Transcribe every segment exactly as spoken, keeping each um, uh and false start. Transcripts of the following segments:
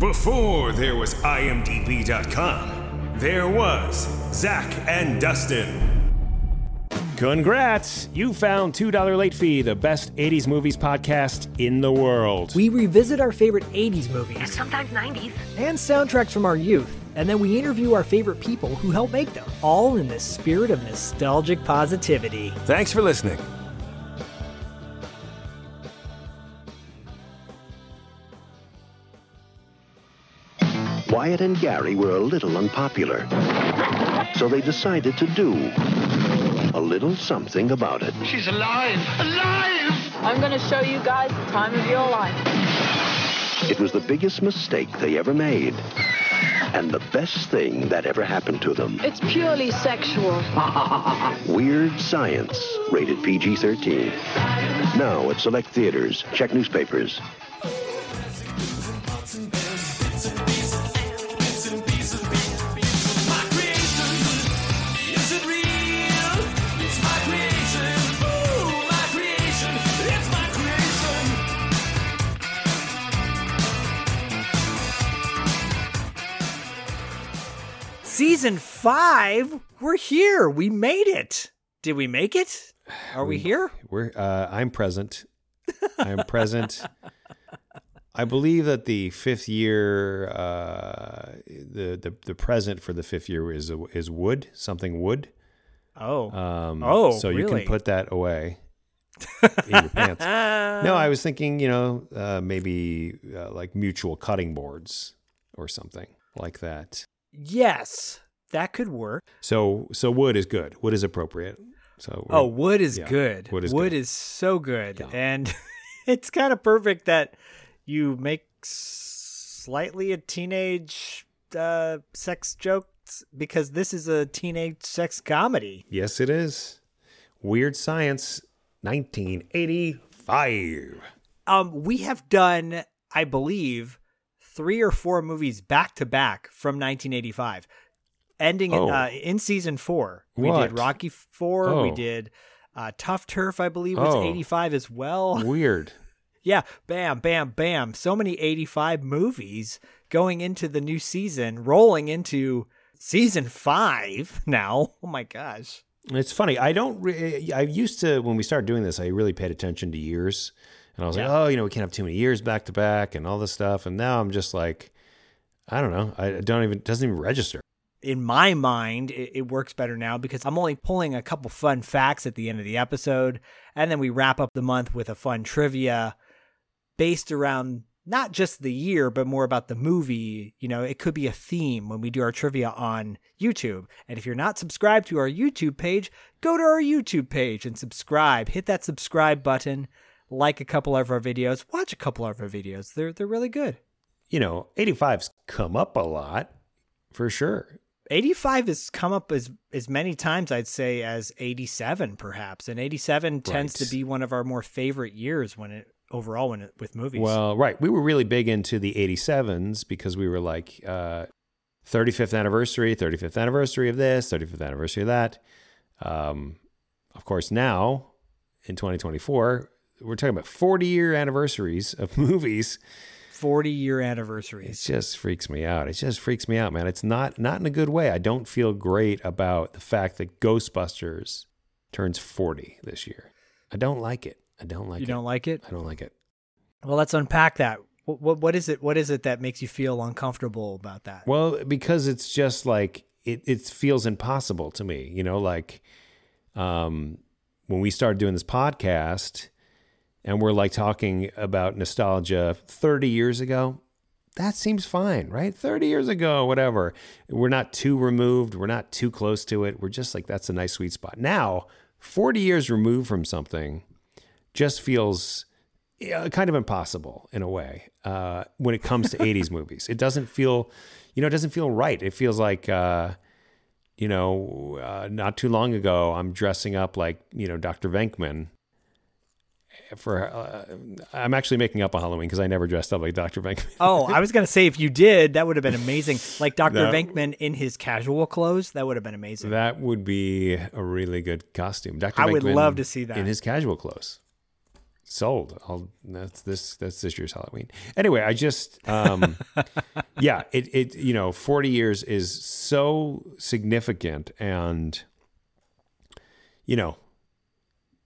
Before there was I M D B dot com, there was Zach and Dustin. Congrats! You found Two Dollar Late Fee, the best eighties movies podcast in the world. We revisit our favorite eighties movies. And sometimes nineties. And soundtracks from our youth. And then we interview our favorite people who helped make them. All in the spirit of nostalgic positivity. Thanks for listening. Wyatt and Gary were a little unpopular, so they decided to do a little something about it. She's alive! Alive! I'm going to show you guys the time of your life. It was the biggest mistake they ever made, and the best thing that ever happened to them. It's purely sexual. Weird Science, rated P G thirteen. Now at select theaters. Check newspapers. Season five, we're here. We made it. Did we make it? Are we, we here? We're. Uh, I'm present. I'm present. I believe that the fifth year, uh, the, the the present for the fifth year is is wood, something wood. Oh. Um, oh. So really? You can put that away in your pants. No, I was thinking, you know, uh, maybe uh, like mutual cutting boards or something like that. Yes, that could work. So so wood is good. Wood is appropriate. So Oh, wood is yeah, good. Wood is wood good. Is so good. Yeah. And it's kind of perfect that you make slightly a teenage uh, sex jokes because this is a teenage sex comedy. Yes, it is. Weird Science, nineteen eighty-five. Um, we have done, I believe, three or four movies back to back from nineteen eighty-five, ending oh. in, uh, in season four. We what? did Rocky Four. Oh. We did uh, Tough Turf, I believe, was oh. eighty-five as well. Weird. Yeah. Bam, bam, bam. So many eighty-five movies going into the new season, rolling into season five now. Oh, my gosh. It's funny. I don't re- I used to, when we started doing this, I really paid attention to years. And I was yeah. like, oh, you know, we can't have too many years back to back and all this stuff. And now I'm just like, I don't know. I don't even, it doesn't even register. In my mind, it, it works better now because I'm only pulling a couple fun facts at the end of the episode. And then we wrap up the month with a fun trivia based around not just the year, but more about the movie. You know, it could be a theme when we do our trivia on YouTube. And if you're not subscribed to our YouTube page, go to our YouTube page and subscribe. Hit that subscribe button. Like a couple of our videos, watch a couple of our videos. They're they're really good. You know, eighty-five's come up a lot, for sure. eighty-five has come up as, as many times, I'd say, as eighty-seven, perhaps. And eighty-seven right. tends to be one of our more favorite years when it overall when it, with movies. Well, right. We were really big into the eighty-sevens because we were like uh, thirty-fifth anniversary, thirty-fifth anniversary of this, thirty-fifth anniversary of that. Um, of course, now, in twenty twenty-four... we're talking about forty-year anniversaries of movies. forty-year anniversaries. It just freaks me out. It just freaks me out, man. It's not not in a good way. I don't feel great about the fact that Ghostbusters turns forty this year. I don't like it. I don't like it. You don't like it? I don't like it. Well, let's unpack that. What what is it? What is it that makes you feel uncomfortable about that? Well, because it's just like it. It feels impossible to me. You know, like um, when we started doing this podcast, and we're like talking about nostalgia thirty years ago. That seems fine, right? thirty years ago, whatever. We're not too removed. We're not too close to it. We're just like, that's a nice sweet spot. Now, forty years removed from something just feels uh, kind of impossible in a way uh, when it comes to eighties movies. It doesn't feel, you know, it doesn't feel right. It feels like, uh, you know, uh, not too long ago, I'm dressing up like, you know, Doctor Venkman. For uh, I'm actually making up a Halloween because I never dressed up like Doctor Venkman. Oh, I was gonna say if you did, that would have been amazing. Like Doctor That, Venkman in his casual clothes, that would have been amazing. That would be a really good costume. Doctor I Venkman would love to see that in his casual clothes. Sold. I'll, that's this. That's this year's Halloween. Anyway, I just um, yeah, it it you know, forty years is so significant, and you know.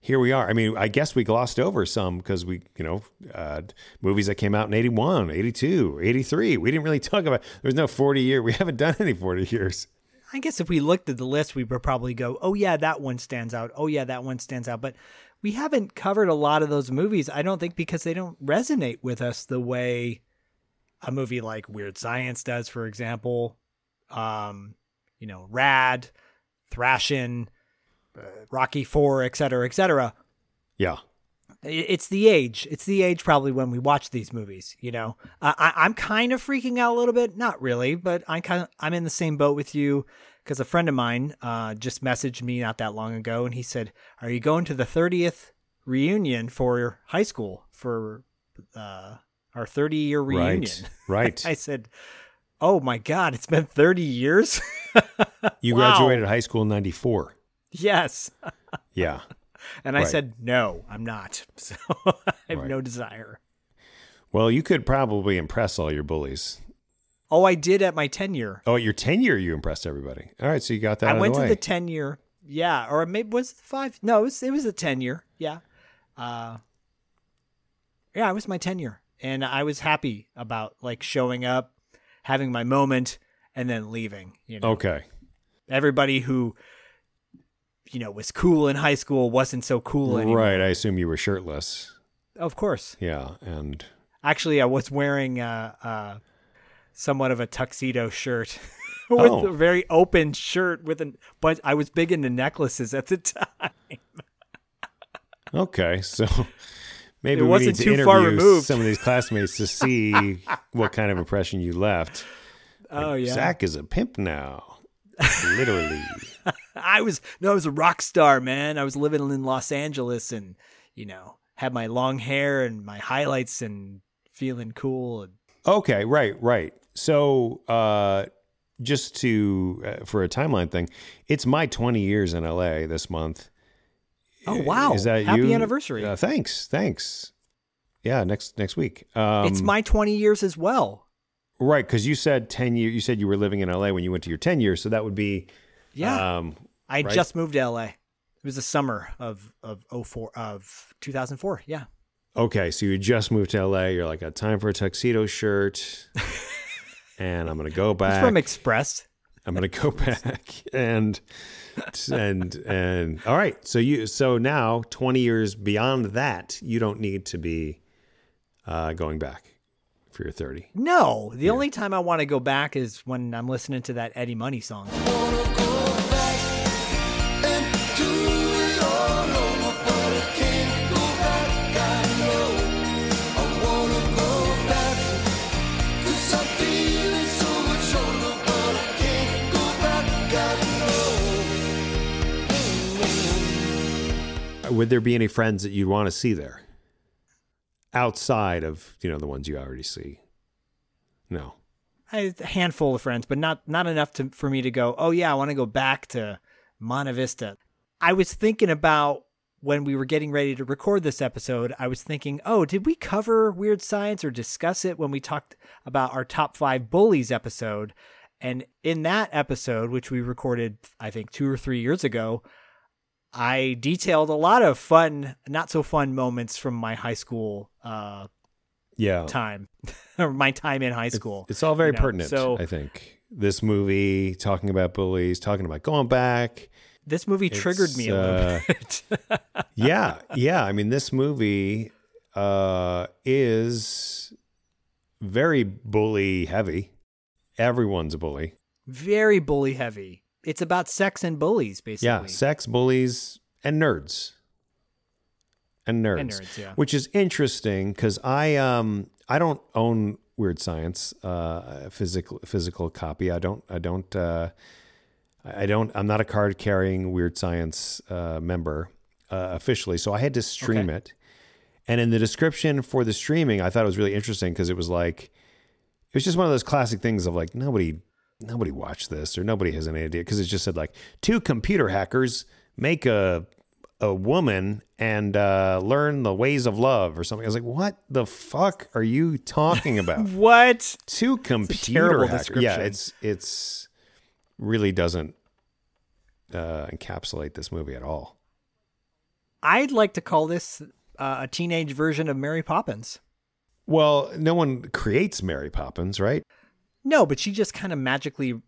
Here we are. I mean, I guess we glossed over some because we, you know, uh, movies that came out in eighty-one, eighty-two, eighty-three. We didn't really talk about, there's no forty year. We haven't done any forty years. I guess if we looked at the list, we would probably go, oh yeah, that one stands out. Oh yeah, that one stands out. But we haven't covered a lot of those movies, I don't think, because they don't resonate with us the way a movie like Weird Science does, for example. Um, you know, Rad, Thrashin', Rocky Four, et cetera, et cetera. Yeah. It's the age. It's the age probably when we watch these movies, you know. Uh, I, I'm kind of freaking out a little bit. Not really, but I kind of, I'm in the same boat with you because a friend of mine uh, just messaged me not that long ago and he said, are you going to the thirtieth reunion for high school for uh, our thirty-year reunion? Right, right. I said, oh my God, it's been thirty years? You wow. Graduated high school in ninety-four. Yes. Yeah. And I right. said, no, I'm not. So I have right. no desire. Well, you could probably impress all your bullies. Oh, I did at my ten-year. Oh, at your ten-year, you impressed everybody. All right, so you got that I out of the way. I went to the ten-year. Yeah, or maybe was it five? No, it was, it was the ten-year. Yeah. Uh, yeah, it was my ten-year. And I was happy about like showing up, having my moment, and then leaving. You know? Okay. Everybody who... you know, was cool in high school, wasn't so cool anymore. Right. I assume you were shirtless. Of course. Yeah. And actually I was wearing uh, uh, somewhat of a tuxedo shirt with oh. a very open shirt with an, but I was big into necklaces at the time. Okay. So maybe it we wasn't need to too interview far removed. Some of these classmates to see what kind of impression you left. Oh like, yeah. Zach is a pimp now. Literally. I was no, I was a rock star, man. I was living in Los Angeles, and you know, had my long hair and my highlights, and feeling cool. And... okay, right, right. So, uh, just to uh, for a timeline thing, it's my twenty years in L A this month. Oh wow! Is that Happy you? Anniversary? Uh, thanks, thanks. Yeah, next next week. Um, it's my twenty years as well. Right, because you said ten year. You said you were living in L A when you went to your ten years, so that would be. Yeah, um, I right? just moved to L A. It was the summer of of oh four of two thousand four. Yeah. Okay, so you just moved to L A. You're like, got time for a tuxedo shirt, and I'm gonna go back. It's from Express. I'm gonna go back and and and all right. So you so now twenty years beyond that, you don't need to be uh, going back. If you're thirty. No, the yeah. only time I want to go back is when I'm listening to that Eddie Money song. Would there be any friends that you'd want to see there? Outside of, you know, the ones you already see. No. A handful of friends, but not not enough to for me to go, oh, yeah, I want to go back to Monte Vista. I was thinking about when we were getting ready to record this episode, I was thinking, oh, did we cover Weird Science or discuss it when we talked about our top five bullies episode? And in that episode, which we recorded, I think, two or three years ago, I detailed a lot of fun, not so fun moments from my high school uh, yeah. time or my time in high school. It's, it's all very you know? pertinent, so, I think. This movie, talking about bullies, talking about going back. This movie triggered me a little uh, bit. yeah, yeah. I mean, this movie uh, is very bully heavy. Everyone's a bully. Very bully heavy. It's about sex and bullies, basically. Yeah, sex, bullies, and nerds. And nerds. And nerds, yeah. Which is interesting because I um I don't own Weird Science uh, physical physical copy. I don't. I don't. Uh, I don't. I'm not a card carrying Weird Science uh, member uh, officially, so I had to stream okay. it. And in the description for the streaming, I thought it was really interesting because it was like it was just one of those classic things of like nobody nobody watched this or nobody has any idea because it just said like two computer hackers make a. a woman and uh, learn the ways of love or something. I was like, what the fuck are you talking about? What? Two computer hackers. Yeah, it's it's really doesn't uh, encapsulate this movie at all. I'd like to call this uh, a teenage version of Mary Poppins. Well, no one creates Mary Poppins, right? No, but she just kind of magically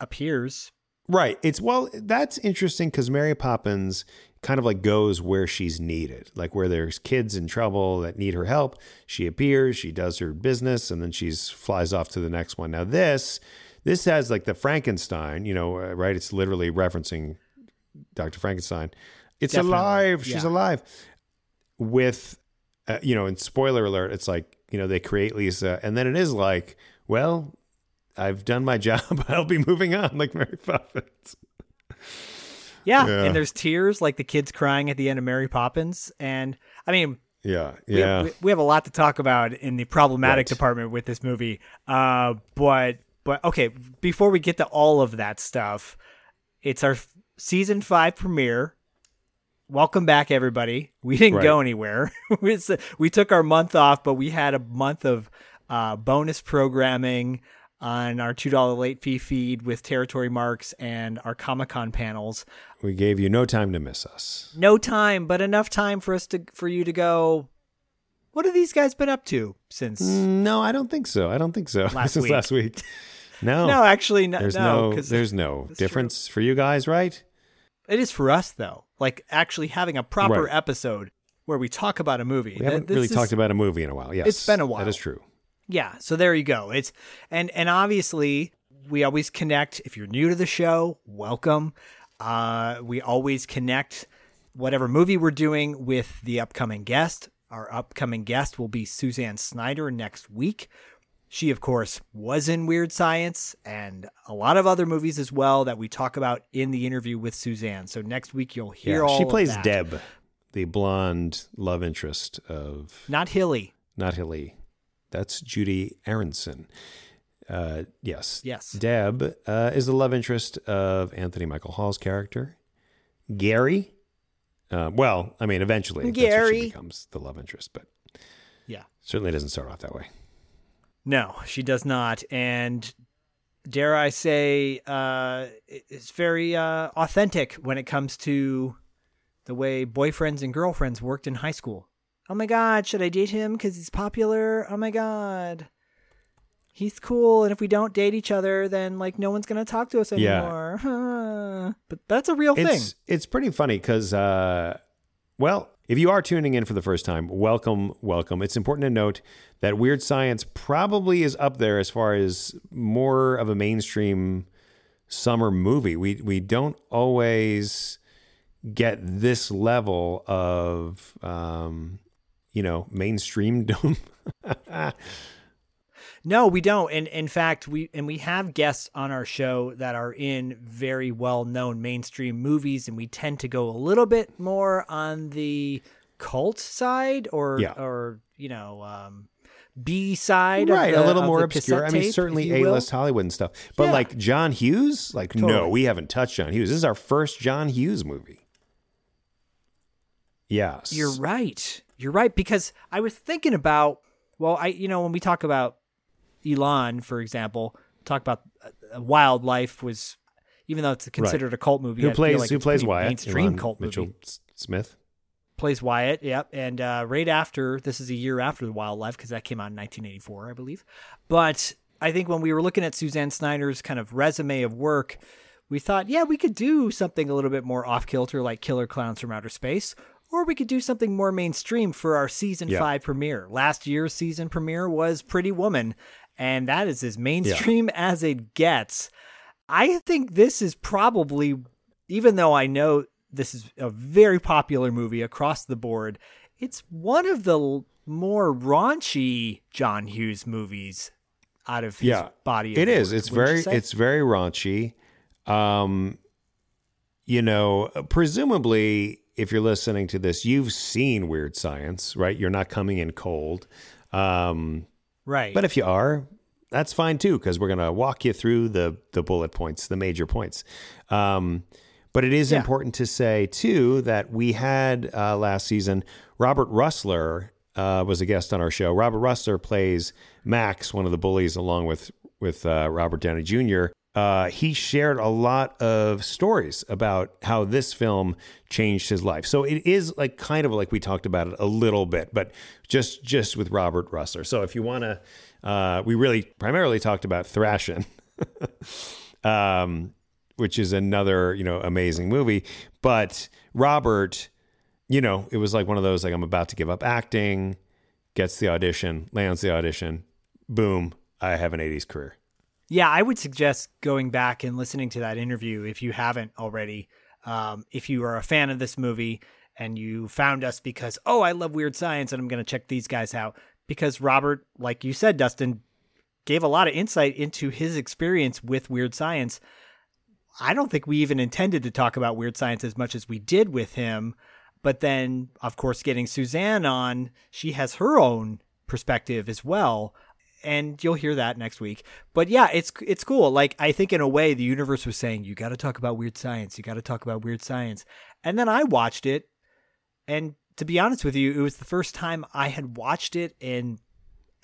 appears. Right. It's well, that's interesting because Mary Poppins kind of like goes where she's needed, like where there's kids in trouble that need her help. She appears, she does her business, and then she's flies off to the next one. Now this, this has like the Frankenstein, you know, right? It's literally referencing Doctor Frankenstein. It's Definitely. alive. She's yeah. alive with, uh, you know, and spoiler alert, it's like, you know, they create Lisa and then it is like, well, I've done my job. I'll be moving on like Mary Poppins. Yeah. yeah. And there's tears like the kids crying at the end of Mary Poppins. And I mean, yeah, yeah, we have, we have a lot to talk about in the problematic right. department with this movie. Uh, but, but okay, before we get to all of that stuff, it's our f- season five premiere. Welcome back, everybody. We didn't right. go anywhere. we, we took our month off, but we had a month of uh, bonus programming on our two dollar late fee feed with Territory Marks and our Comic-Con panels. We gave you no time to miss us. No time, but enough time for us to for you to go, what have these guys been up to since? No, I don't think so. I don't think so. Last since week. last week. No. no, actually, no. There's no, no there's no difference true. for you guys, right? It is for us, though. Like, actually having a proper right. episode where we talk about a movie. We haven't this really is, talked about a movie in a while. Yes. It's been a while. That is true. Yeah, so there you go. It's and and obviously we always connect. If you're new to the show, welcome. Uh, we always connect whatever movie we're doing with the upcoming guest. Our upcoming guest will be Suzanne Snyder next week. She, of course, was in Weird Science and a lot of other movies as well that we talk about in the interview with Suzanne. So next week you'll hear yeah, all. She plays of that. Deb, the blonde love interest of not Hilly, not Hilly. That's Judie Aronson. Uh, yes. Yes. Deb uh, is the love interest of Anthony Michael Hall's character. Gary. Uh, well, I mean, eventually Gary that's what she becomes the love interest, but yeah, certainly doesn't start off that way. No, she does not. And dare I say, uh, it's very uh, authentic when it comes to the way boyfriends and girlfriends worked in high school. Oh my God, should I date him because he's popular? Oh my God, he's cool. And if we don't date each other, then like no one's going to talk to us anymore. Yeah. But that's a real it's, thing. It's pretty funny because, uh, well, if you are tuning in for the first time, welcome, welcome. It's important to note that Weird Science probably is up there as far as more of a mainstream summer movie. We, we don't always get this level of... Um, you know, mainstream-dom. No, we don't. And in fact, we and we have guests on our show that are in very well-known mainstream movies, and we tend to go a little bit more on the cult side or, yeah. or you know, um, B side. Right, of the, a little more obscure. Tape, I mean, certainly A-list will. Hollywood and stuff. But yeah. like John Hughes, like, totally. no, we haven't touched John Hughes. This is our first John Hughes movie. Yes. You're right. You're right, because I was thinking about, well, I you know, when we talk about Ilan, for example, talk about uh, Wildlife was, even though it's considered right. a cult movie. Who I plays, like who plays Wyatt? Mainstream Ilan cult Mitchell movie. Smith. plays Wyatt. Yep. And uh, right after, this is a year after The Wildlife, because that came out in nineteen eighty-four, I believe. But I think when we were looking at Suzanne Snyder's kind of resume of work, we thought, yeah, we could do something a little bit more off-kilter like Killer Clowns from Outer Space, or we could do something more mainstream for our season yeah. five premiere. Last year's season premiere was Pretty Woman, and that is as mainstream yeah. as it gets. I think this is probably, even though I know this is a very popular movie across the board, it's one of the more raunchy John Hughes movies out of his yeah, body. Of it work, is. It's very, it's very raunchy. Um, you know, presumably if you're listening to this, you've seen Weird Science, right? You're not coming in cold. Um, right. But if you are, that's fine too, because we're going to walk you through the, the bullet points, the major points. Um, But it is yeah. important to say, too, that we had uh, last season, Robert Rusler uh, was a guest on our show. Robert Rusler plays Max, one of the bullies, along with with uh, Robert Downey Junior Uh, he shared a lot of stories about how this film changed his life. So it is like kind of like we talked about it a little bit, but just just with Robert Rusler. So if you want to, uh, we really primarily talked about Thrashin'. um which is another, you know, amazing movie. But Robert, you know, it was like one of those, like, I'm about to give up acting, gets the audition, lands the audition, boom, I have an eighties career. Yeah, I would suggest going back and listening to that interview if you haven't already. Um, if you are a fan of this movie and you found us because, oh, I love Weird Science and I'm going to check these guys out. Because Robert, like you said, Dustin, gave a lot of insight into his experience with Weird Science. I don't think we even intended to talk about Weird Science as much as we did with him. But then, of course, getting Suzanne on, she has her own perspective as well. And you'll hear that next week. But yeah, it's it's cool. Like, I think in a way, the universe was saying, you got to talk about Weird Science. You got to talk about Weird Science. And then I watched it. And to be honest with you, it was the first time I had watched it in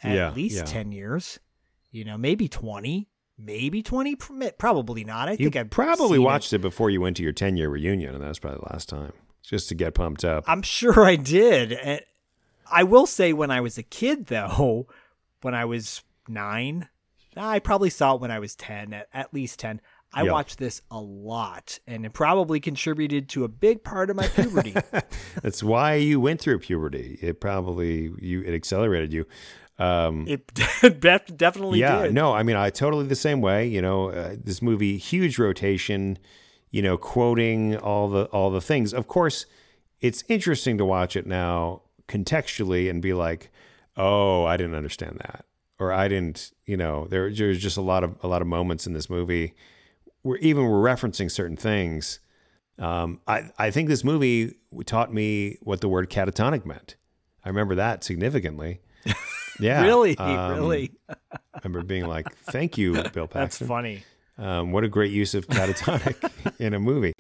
at yeah, least yeah. ten years, you know, maybe twenty. Maybe twenty, probably not. I think I probably watched it. it before you went to your ten-year reunion, and that was probably the last time, just to get pumped up. I'm sure I did. And I will say, when I was a kid, though, when I was nine, I probably saw it when I was ten, at least ten. I yep. watched this a lot, and it probably contributed to a big part of my puberty. That's why you went through puberty. It probably you it accelerated you. Um, it definitely yeah, did. Yeah, no, I mean, I totally the same way, you know, uh, this movie, huge rotation, you know, quoting all the, all the things. Of course, it's interesting to watch it now contextually and be like, oh, I didn't understand that. Or I didn't, you know, there, there's just a lot of, a lot of moments in this movie where even we're referencing certain things. Um, I, I think this movie taught me what the word catatonic meant. I remember that significantly. Yeah, really, um, really. I remember being like, "Thank you, Bill Paxton." That's funny. Um, what a great use of catatonic in a movie.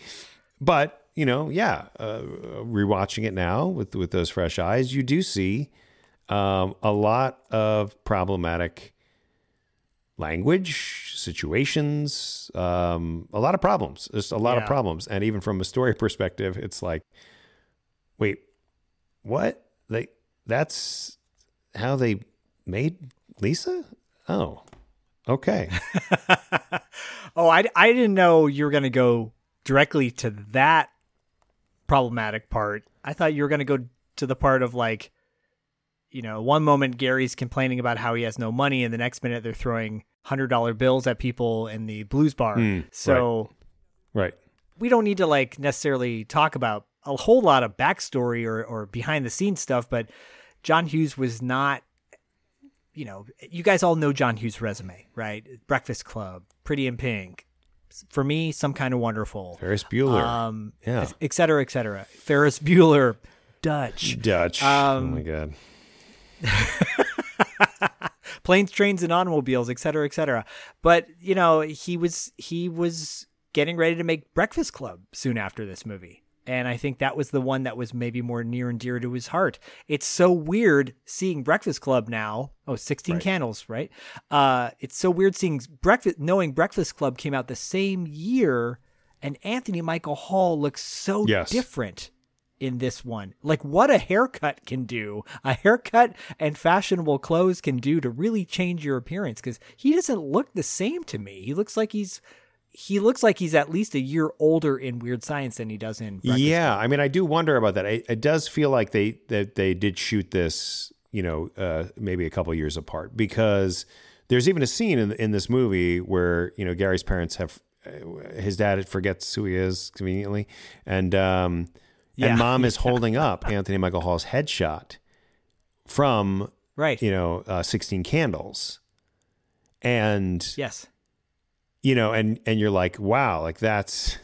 But you know, yeah, uh, rewatching it now with with those fresh eyes, you do see um, a lot of problematic language, situations, um, a lot of problems. Just a lot yeah. of problems, and even from a story perspective, it's like, wait, what? Like that's. How they made Lisa? Oh, okay. oh, I, I didn't know you were going to go directly to that problematic part. I thought you were going to go to the part of like, you know, one moment Gary's complaining about how he has no money and the next minute they're throwing one hundred dollar bills at people in the blues bar. Mm, so right. right. We don't need to like necessarily talk about a whole lot of backstory or, or behind the scenes stuff, but John Hughes was not, you know, you guys all know John Hughes' resume, right? Breakfast Club, Pretty in Pink. For me, Some Kind of Wonderful. Ferris Bueller. Um, yeah. Et cetera, et cetera. Ferris Bueller, Dutch. Dutch. Um, oh, my God. Planes, Trains, and Automobiles, et cetera, et cetera. But, you know, he was he was getting ready to make Breakfast Club soon after this movie. And I think that was the one that was maybe more near and dear to his heart. It's so weird seeing Breakfast Club now. Oh, sixteen right. Candles, right? Uh, it's so weird seeing breakfast, knowing Breakfast Club came out the same year, and Anthony Michael Hall looks so yes. different in this one. Like what a haircut can do. A haircut and fashionable clothes can do to really change your appearance, because he doesn't look the same to me. He looks like he's he looks like he's at least a year older in Weird Science than he does in Breakfast Yeah, Club. I mean, I do wonder about that. It, it does feel like they that they did shoot this, you know, uh, maybe a couple years apart, because there's even a scene in in this movie where, you know, Gary's parents have his dad forgets who he is conveniently, and um, yeah. and mom is holding up Anthony Michael Hall's headshot from right, you know, uh, sixteen Candles, and yes, you know, and and you're like, wow, like that's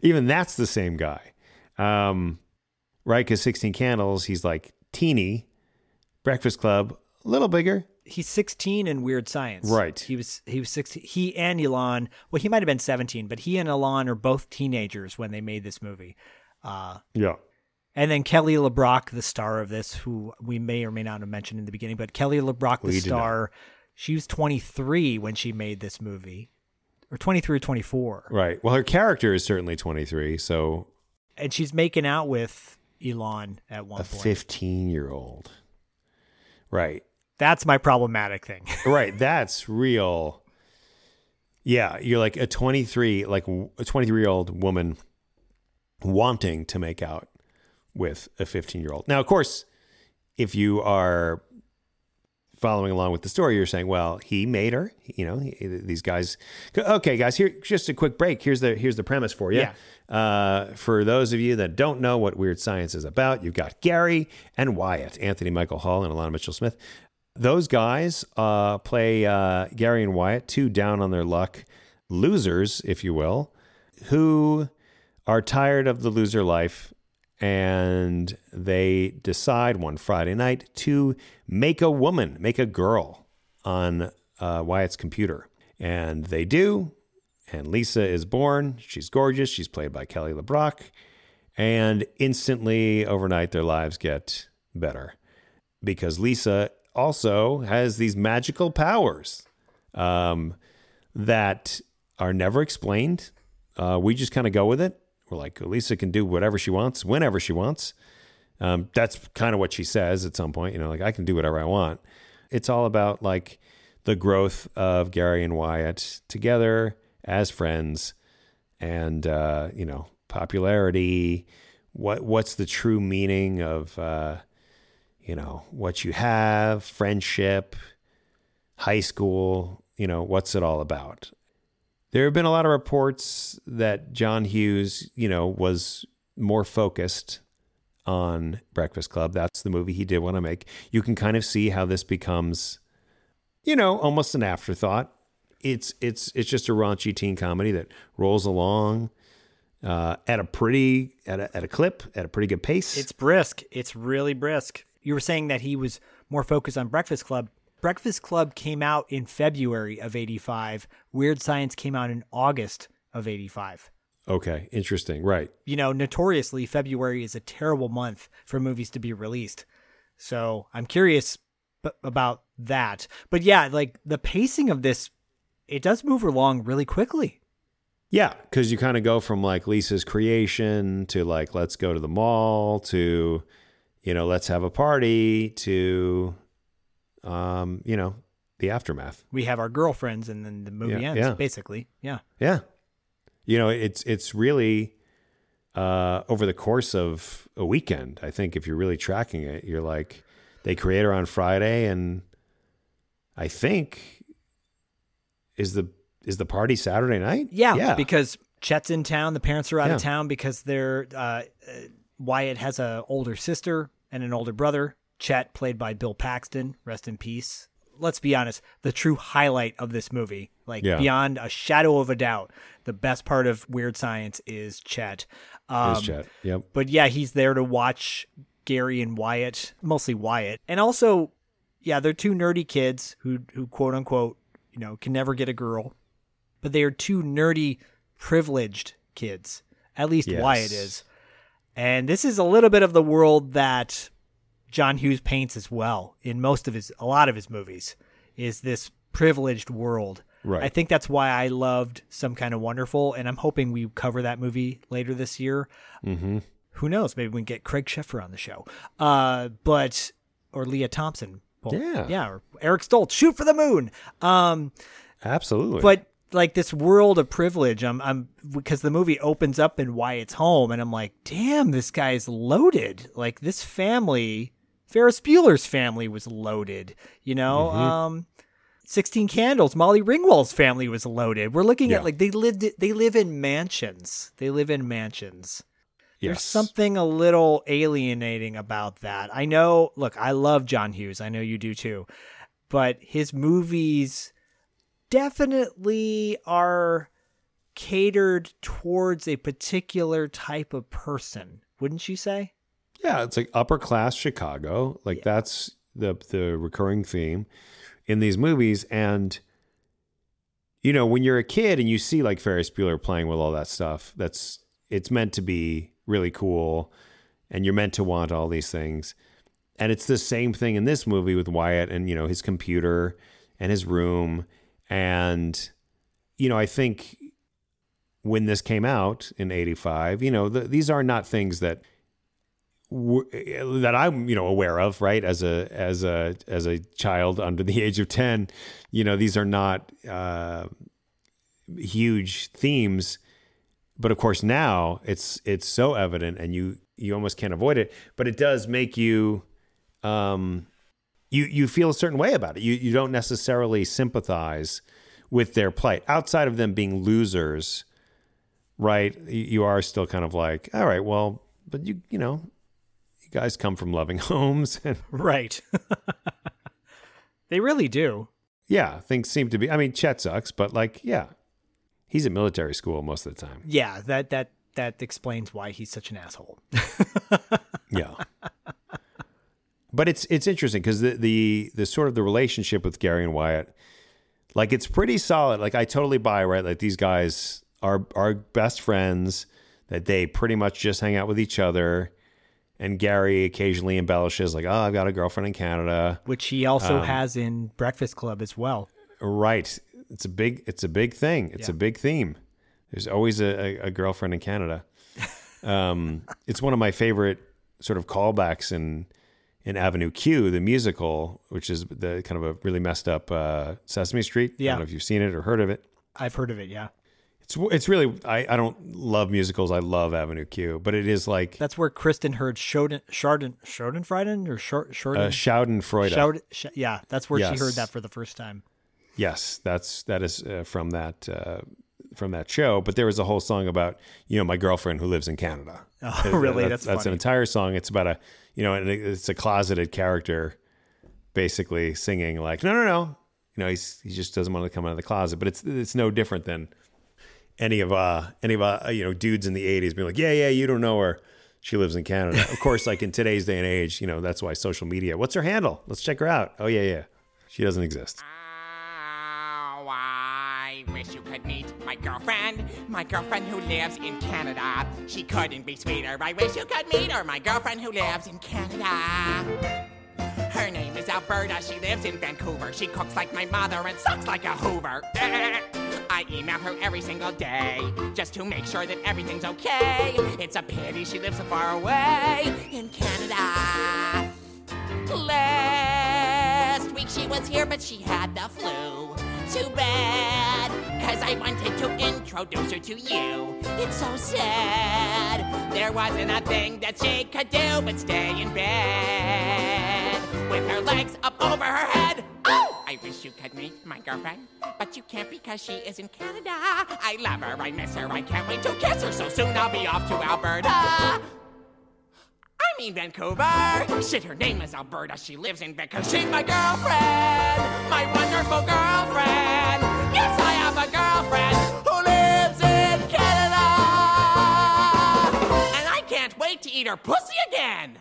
even that's the same guy, um, right? Because sixteen Candles, he's like teeny. Breakfast Club, a little bigger. He's sixteen in Weird Science. Right. He was he was sixteen. He and Ilan, well, he might have been seventeen, but he and Ilan are both teenagers when they made this movie. Uh, yeah. And then Kelly LeBrock, the star of this, who we may or may not have mentioned in the beginning, but Kelly LeBrock, the we star, she was twenty-three when she made this movie, or twenty-three or twenty-four. Right. Well, her character is certainly twenty-three, so. And she's making out with Ilan at one a point. A fifteen-year-old. Right. That's my problematic thing. Right. That's real. Yeah. You're like a twenty-three, like a twenty-three year old woman wanting to make out with a fifteen year old. Now, of course, if you are following along with the story, you're saying, well, he made her, you know, he, these guys. Okay, guys, here, just a quick break. Here's the, here's the premise for you. Yeah. Uh, for those of you that don't know what Weird Science is about, you've got Gary and Wyatt, Anthony Michael Hall and Ilan Mitchell Smith. Those guys uh, play uh, Gary and Wyatt, two down on their luck losers, if you will, who are tired of the loser life, and they decide one Friday night to make a woman, make a girl on uh, Wyatt's computer. And they do, and Lisa is born. She's gorgeous. She's played by Kelly LeBrock. And instantly, overnight, their lives get better because Lisa also has these magical powers um, that are never explained. Uh, we just kind of go with it. We're like, Lisa can do whatever she wants, whenever she wants. Um, that's kind of what she says at some point, you know, like I can do whatever I want. It's all about like the growth of Gary and Wyatt together as friends and, uh, you know, popularity. What, what's the true meaning of, uh, you know, what you have, friendship, high school, you know, what's it all about? There have been a lot of reports that John Hughes, you know, was more focused on Breakfast Club. That's the movie he did want to make. You can kind of see how this becomes, you know, almost an afterthought. It's it's it's just a raunchy teen comedy that rolls along uh, at a pretty at a, at a clip, at a pretty good pace. It's brisk. It's really brisk. You were saying that he was more focused on Breakfast Club. Breakfast Club came out in February of eighty-five. Weird Science came out in August of eighty-five. Okay, interesting, right. You know, notoriously, February is a terrible month for movies to be released. So I'm curious b- about that. But yeah, like the pacing of this, it does move along really quickly. Yeah, because you kind of go from like Lisa's creation to like, let's go to the mall to... you know, let's have a party to, um, you know, the aftermath. We have our girlfriends and then the movie yeah, ends, yeah. basically. Yeah. Yeah. You know, it's it's really uh, over the course of a weekend, I think, if you're really tracking it, you're like, they create her on Friday. And I think is the is the party Saturday night? Yeah. yeah. Because Chet's in town. The parents are out yeah. of town because they're uh, – Wyatt has an older sister and an older brother, Chet, played by Bill Paxton. Rest in peace. Let's be honest, the true highlight of this movie, like yeah. beyond a shadow of a doubt, the best part of Weird Science is Chet. Um, is Chet. Yep. But yeah, he's there to watch Gary and Wyatt, mostly Wyatt. And also, yeah, they're two nerdy kids who, who quote unquote, you know, can never get a girl. But they are two nerdy, privileged kids. At least yes. Wyatt is. And this is a little bit of the world that John Hughes paints as well in most of his, a lot of his movies, is this privileged world. Right. I think that's why I loved Some Kind of Wonderful, and I'm hoping we cover that movie later this year. Mm-hmm. who knows? Maybe we can get Craig Sheffer on the show. Uh, but or Leah Thompson. Well, yeah. Yeah. Or Eric Stoltz. Shoot for the moon. Um, Absolutely. But like this world of privilege, I'm, I'm, because the movie opens up in Wyatt's home, and I'm like, damn, this guy's loaded. Like this family, Ferris Bueller's family was loaded, you know? Mm-hmm. Um, sixteen Candles, Molly Ringwald's family was loaded. We're looking yeah. at like, they lived, they live in mansions. They live in mansions. Yes. There's something a little alienating about that. I know, look, I love John Hughes. I know you do too, but his movies definitely are catered towards a particular type of person, wouldn't you say? Yeah, it's like upper class Chicago. Like yeah. that's the the recurring theme in these movies. And you know, when you're a kid and you see like Ferris Bueller playing with all that stuff, that's it's meant to be really cool, and you're meant to want all these things. And it's the same thing in this movie with Wyatt and, you know, his computer and his room. And, you know, I think when this came out in eighty-five, you know, the, these are not things that w- that I'm, you know, aware of, right? As a as a as a child under the age of ten, you know, these are not uh, huge themes. But of course, now it's it's so evident, and you you almost can't avoid it. But it does make you um, you you feel a certain way about it. You you don't necessarily sympathize with their plight outside of them being losers, right? You are still kind of like, all right, well, but you you know, you guys come from loving homes, and right? They really do. Yeah, things seem to be. I mean, Chet sucks, but like, yeah. He's at military school most of the time. Yeah, that that that explains why he's such an asshole. Yeah, but it's it's interesting because the, the the sort of the relationship with Gary and Wyatt, like it's pretty solid. Like I totally buy, right? Like these guys are are best friends, that they pretty much just hang out with each other. And Gary occasionally embellishes, like, "Oh, I've got a girlfriend in Canada," which he also um, has in Breakfast Club as well. Right. It's a big, it's a big thing. It's yeah. a big theme. There's always a, a, a girlfriend in Canada. Um, it's one of my favorite sort of callbacks in, in Avenue Q, the musical, which is the kind of a really messed up uh, Sesame Street. Yeah. I don't know if you've seen it or heard of it. I've heard of it. Yeah. It's, it's really, I, I don't love musicals. I love Avenue Q, but it is like. That's where Kristen heard Schaden, Schaden, Schadenfreude or Schaden? Uh, Schadenfreude. Schauden, sh- yeah. That's where yes. she heard that for the first time. Yes, that's that is uh, from that uh, from that show. But there was a whole song about, you know, my girlfriend who lives in Canada. Oh, it, really? That, that's that's funny. An entire song. It's about a, you know, it's a closeted character basically singing like, no, no, no. You know, he's he just doesn't want to come out of the closet. But it's it's no different than any of uh any of uh, you know, dudes in the eighties being like, yeah, yeah, you don't know her. She lives in Canada. Of course, like in today's day and age, you know, that's why social media. What's her handle? Let's check her out. Oh yeah, yeah. She doesn't exist. I wish you could meet my girlfriend, my girlfriend who lives in Canada. She couldn't be sweeter. I wish you could meet her, my girlfriend who lives in Canada. Her name is Alberta. She lives in Vancouver. She cooks like my mother and sucks like a Hoover. I email her every single day just to make sure that everything's okay. It's a pity she lives so far away in Canada. Last week she was here, but she had the flu. Too bad, cause I wanted to introduce her to you. It's so sad, there wasn't a thing that she could do but stay in bed with her legs up over her head. Oh! I wish you could meet my girlfriend, but you can't because she is in Canada. I love her, I miss her, I can't wait to kiss her. So soon I'll be off to Alberta. I mean Vancouver. Shit, her name is Alberta. She lives in Vancouver. She's my girlfriend, my wonderful girlfriend. Yes, I have a girlfriend who lives in Canada, and I can't wait to eat her pussy again.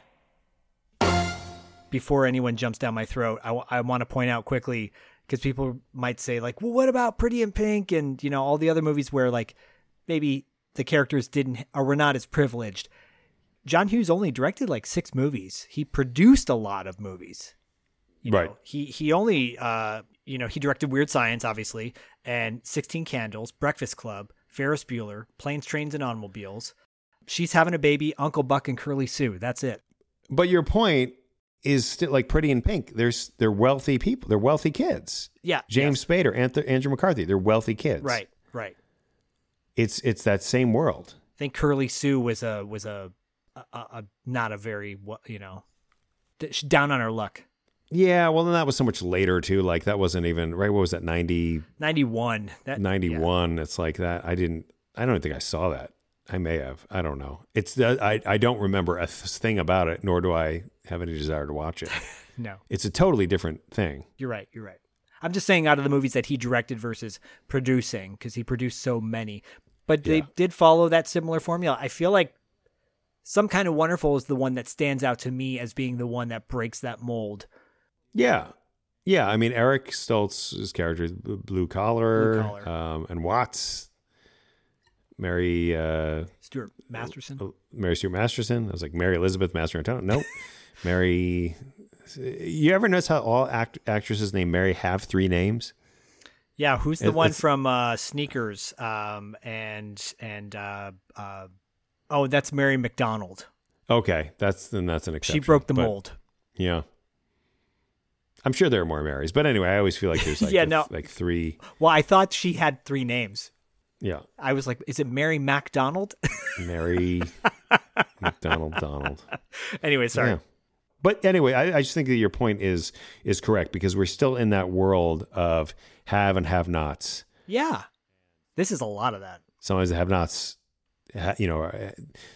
Before anyone jumps down my throat, I, w- I want to point out quickly, because people might say like, well, what about Pretty in Pink and, you know, all the other movies where like maybe the characters didn't or were not as privileged. John Hughes only directed like six movies. He produced a lot of movies. You know, right. He he only uh, you know, he directed Weird Science, obviously, and sixteen Candles, Breakfast Club, Ferris Bueller, Planes, Trains, and Automobiles, she's having a baby, Uncle Buck and Curly Sue. That's it. But your point is still like Pretty in Pink. There's they're wealthy people. They're wealthy kids. Yeah. James yes. Spader, Anth- Andrew McCarthy. They're wealthy kids. Right. Right. It's it's that same world. I think Curly Sue was a was a, a, a not a very you know down on her luck. Yeah, well, then that was so much later too. Like that wasn't even right. What was that? ninety ninety-one That ninety-one Yeah. It's like that. I didn't. I don't think I saw that. I may have. I don't know. It's uh, I. I don't remember a thing about it, nor do I have any desire to watch it. No, it's a totally different thing. You're right. You're right. I'm just saying out of the movies that he directed versus producing, because he produced so many, but they yeah. did follow that similar formula. I feel like Some Kind of Wonderful is the one that stands out to me as being the one that breaks that mold. Yeah. Yeah. I mean, Eric Stoltz's character is blue collar, blue collar. Um, and Watts, Mary uh, Stuart Masterson. Uh, Mary Stuart Masterson. I was like, Mary Elizabeth Master Antonio. Nope. Mary. You ever notice how all act- actresses named Mary have three names? Yeah. Who's the it, one from uh, Sneakers? Um, and, and, uh, uh, oh, that's Mary McDonald. Okay. That's, then that's an exception. She broke the but, mold. Yeah. I'm sure there are more Marys, but anyway, I always feel like there's like, yeah, a, no. like three. Well, I thought she had three names. Yeah. I was like, is it Mary MacDonald? Mary MacDonald Donald. Anyway, sorry. Yeah. But anyway, I, I just think that your point is is correct, because we're still in that world of have and have-nots. Yeah. This is a lot of that. Sometimes the have-nots, you know,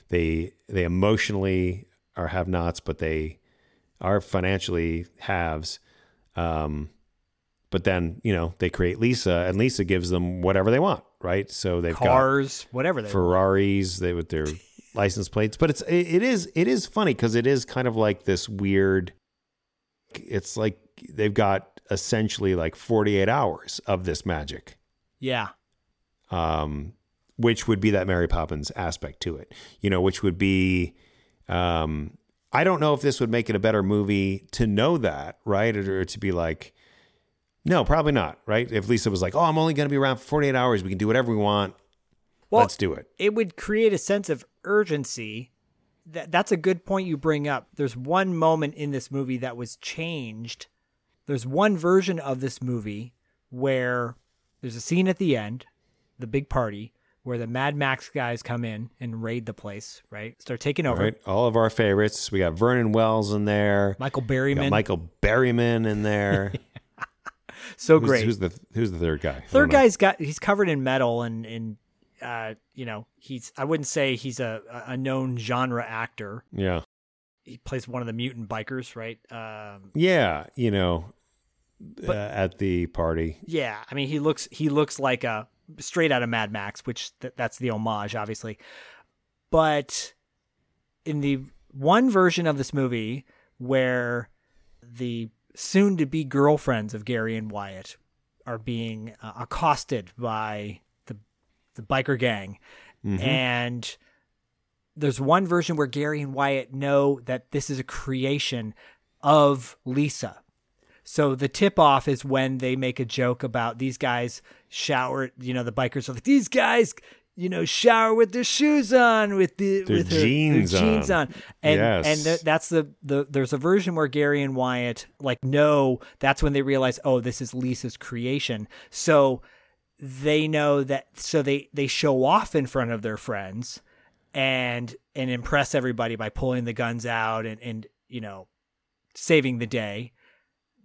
they they emotionally are have-nots, but they are financially haves. Um, but then, you know, they create Lisa, and Lisa gives them whatever they want, right? So they've cars, got whatever they Ferraris, want. they with their license plates. But it's it, it is it is funny because it is kind of like this weird. It's like they've got essentially like forty-eight hours of this magic. Yeah. Um, which would be that Mary Poppins aspect to it, you know, which would be, um, I don't know if this would make it a better movie to know that, right? Or to be like, no, probably not, right? If Lisa was like, oh, I'm only going to be around for forty-eight hours. We can do whatever we want. Well, let's do it. It would create a sense of urgency. Th- that's a good point you bring up. There's one moment in this movie that was changed. There's one version of this movie where there's a scene at the end, the big party, where the Mad Max guys come in and raid the place, right? Start taking over. Right. All of our favorites. We got Vernon Wells in there. Michael Berryman. We got Michael Berryman in there. So who's, great. Who's the Who's the third guy? Third guy's got he's covered in metal and and uh, you know he's I wouldn't say he's a a known genre actor. Yeah. He plays one of the mutant bikers, right? Um, yeah, you know, but, uh, at the party. Yeah, I mean he looks he looks like a. straight out of Mad Max, which th- that's the homage, obviously. But in the one version of this movie where the soon-to-be girlfriends of Gary and Wyatt are being uh, accosted by the the biker gang, mm-hmm. and there's one version where Gary and Wyatt know that this is a creation of Lisa. So the tip-off is when they make a joke about these guys shower, you know, the bikers are like, these guys, you know, shower with their shoes on, with the their with their, jeans, their jeans on. on. And yes. and th- that's the, the, there's a version where Gary and Wyatt, like, no, that's when they realize, oh, this is Lisa's creation. So they know that, so they, they show off in front of their friends and, and impress everybody by pulling the guns out and, and, you know, saving the day.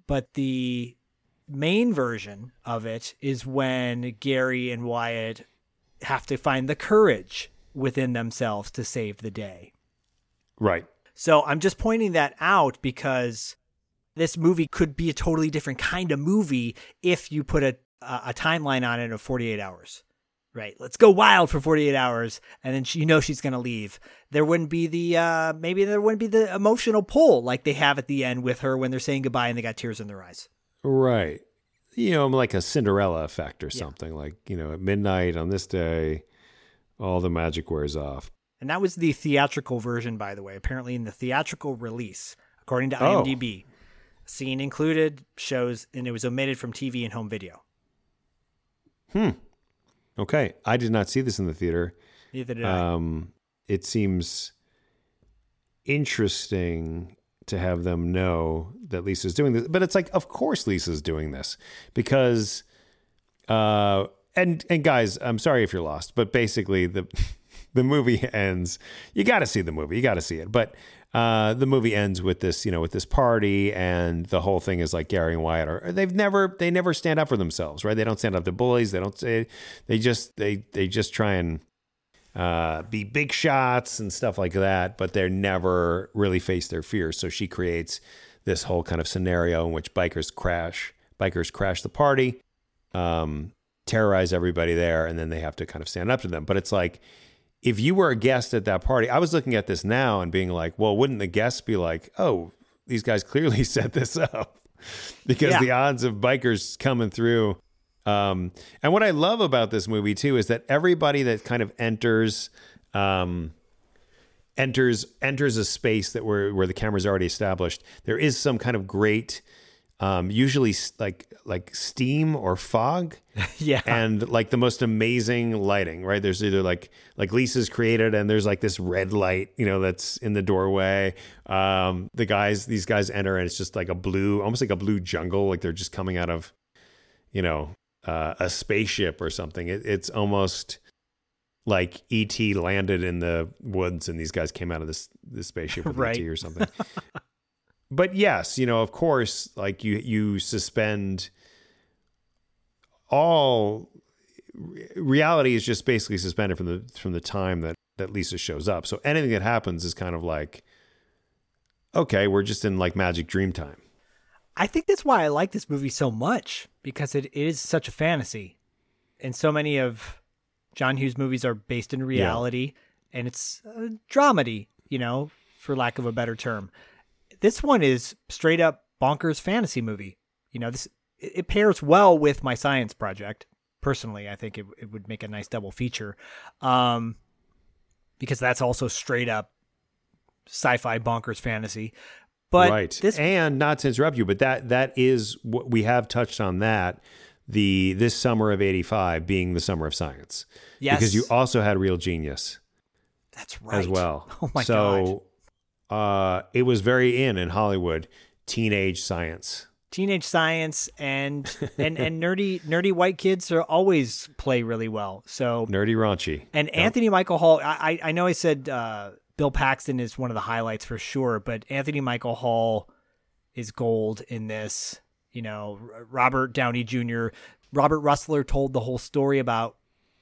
But the main version of it is when Gary and Wyatt have to find the courage within themselves to save the day. Right. So I'm just pointing that out because this movie could be a totally different kind of movie if you put a a timeline on it of forty-eight hours. Right. Let's go wild for forty-eight hours. And then she, you know, she's going to leave. There wouldn't be the uh, maybe there wouldn't be the emotional pull like they have at the end with her when they're saying goodbye and they got tears in their eyes. Right. You know, like a Cinderella effect or yeah. something like, you know, at midnight on this day, all the magic wears off. And that was the theatrical version, by the way, apparently in the theatrical release, according to I M D B. Oh. Scene included shows and it was omitted from T V and home video. Hmm. Okay, I did not see this in the theater. Neither did I. Um, it seems interesting to have them know that Lisa's doing this. But it's like, of course Lisa's doing this, because uh and and guys, I'm sorry if you're lost, but basically the the movie ends. You got to see the movie. You got to see it. But uh, the movie ends with this, you know, with this party, and the whole thing is like Gary and Wyatt are, they've never, they never stand up for themselves, right? They don't stand up to bullies. They don't say, they just, they, they just try and uh, be big shots and stuff like that, but they're never really face their fears. So she creates this whole kind of scenario in which bikers crash, bikers crash the party, um, terrorize everybody there. And then they have to kind of stand up to them. But it's like, if you were a guest at that party, I was looking at this now and being like, well, wouldn't the guests be like, oh, these guys clearly set this up, because yeah. the odds of bikers coming through. Um, and what I love about this movie, too, is that everybody that kind of enters um, enters enters a space that where, where the camera's already established, there is some kind of great Um, usually like like steam or fog, yeah, and like the most amazing lighting, right? There's either like like Lisa's created, and there's like this red light, you know, that's in the doorway. Um, the guys, these guys enter, and it's just like a blue, almost like a blue jungle, like they're just coming out of, you know, uh, a spaceship or something. It, it's almost like E T landed in the woods, and these guys came out of this this spaceship with right. E T or something. But yes, you know, of course, like you, you suspend all re- reality is just basically suspended from the, from the time that, that Lisa shows up. So anything that happens is kind of like, okay, we're just in like magic dream time. I think that's why I like this movie so much, because it is such a fantasy, and so many of John Hughes movies are based in reality, yeah. and it's a dramedy, you know, for lack of a better term. This one is straight up bonkers fantasy movie. You know, this it, it pairs well with my science project. Personally, I think it, it would make a nice double feature, um, because that's also straight up sci-fi bonkers fantasy. But right. this, and not to interrupt you, but that that is what we have touched on, that the this summer of eighty-five being the summer of science. Yes, because you also had Real Genius. That's right, as well. Oh my so, god. Uh, it was very in in Hollywood, teenage science, teenage science, and and and nerdy nerdy white kids are always play really well. So nerdy raunchy. And yep. Anthony Michael Hall. I I know I said uh, Bill Paxton is one of the highlights for sure, but Anthony Michael Hall is gold in this. You know, Robert Downey Junior Robert Rusler told the whole story about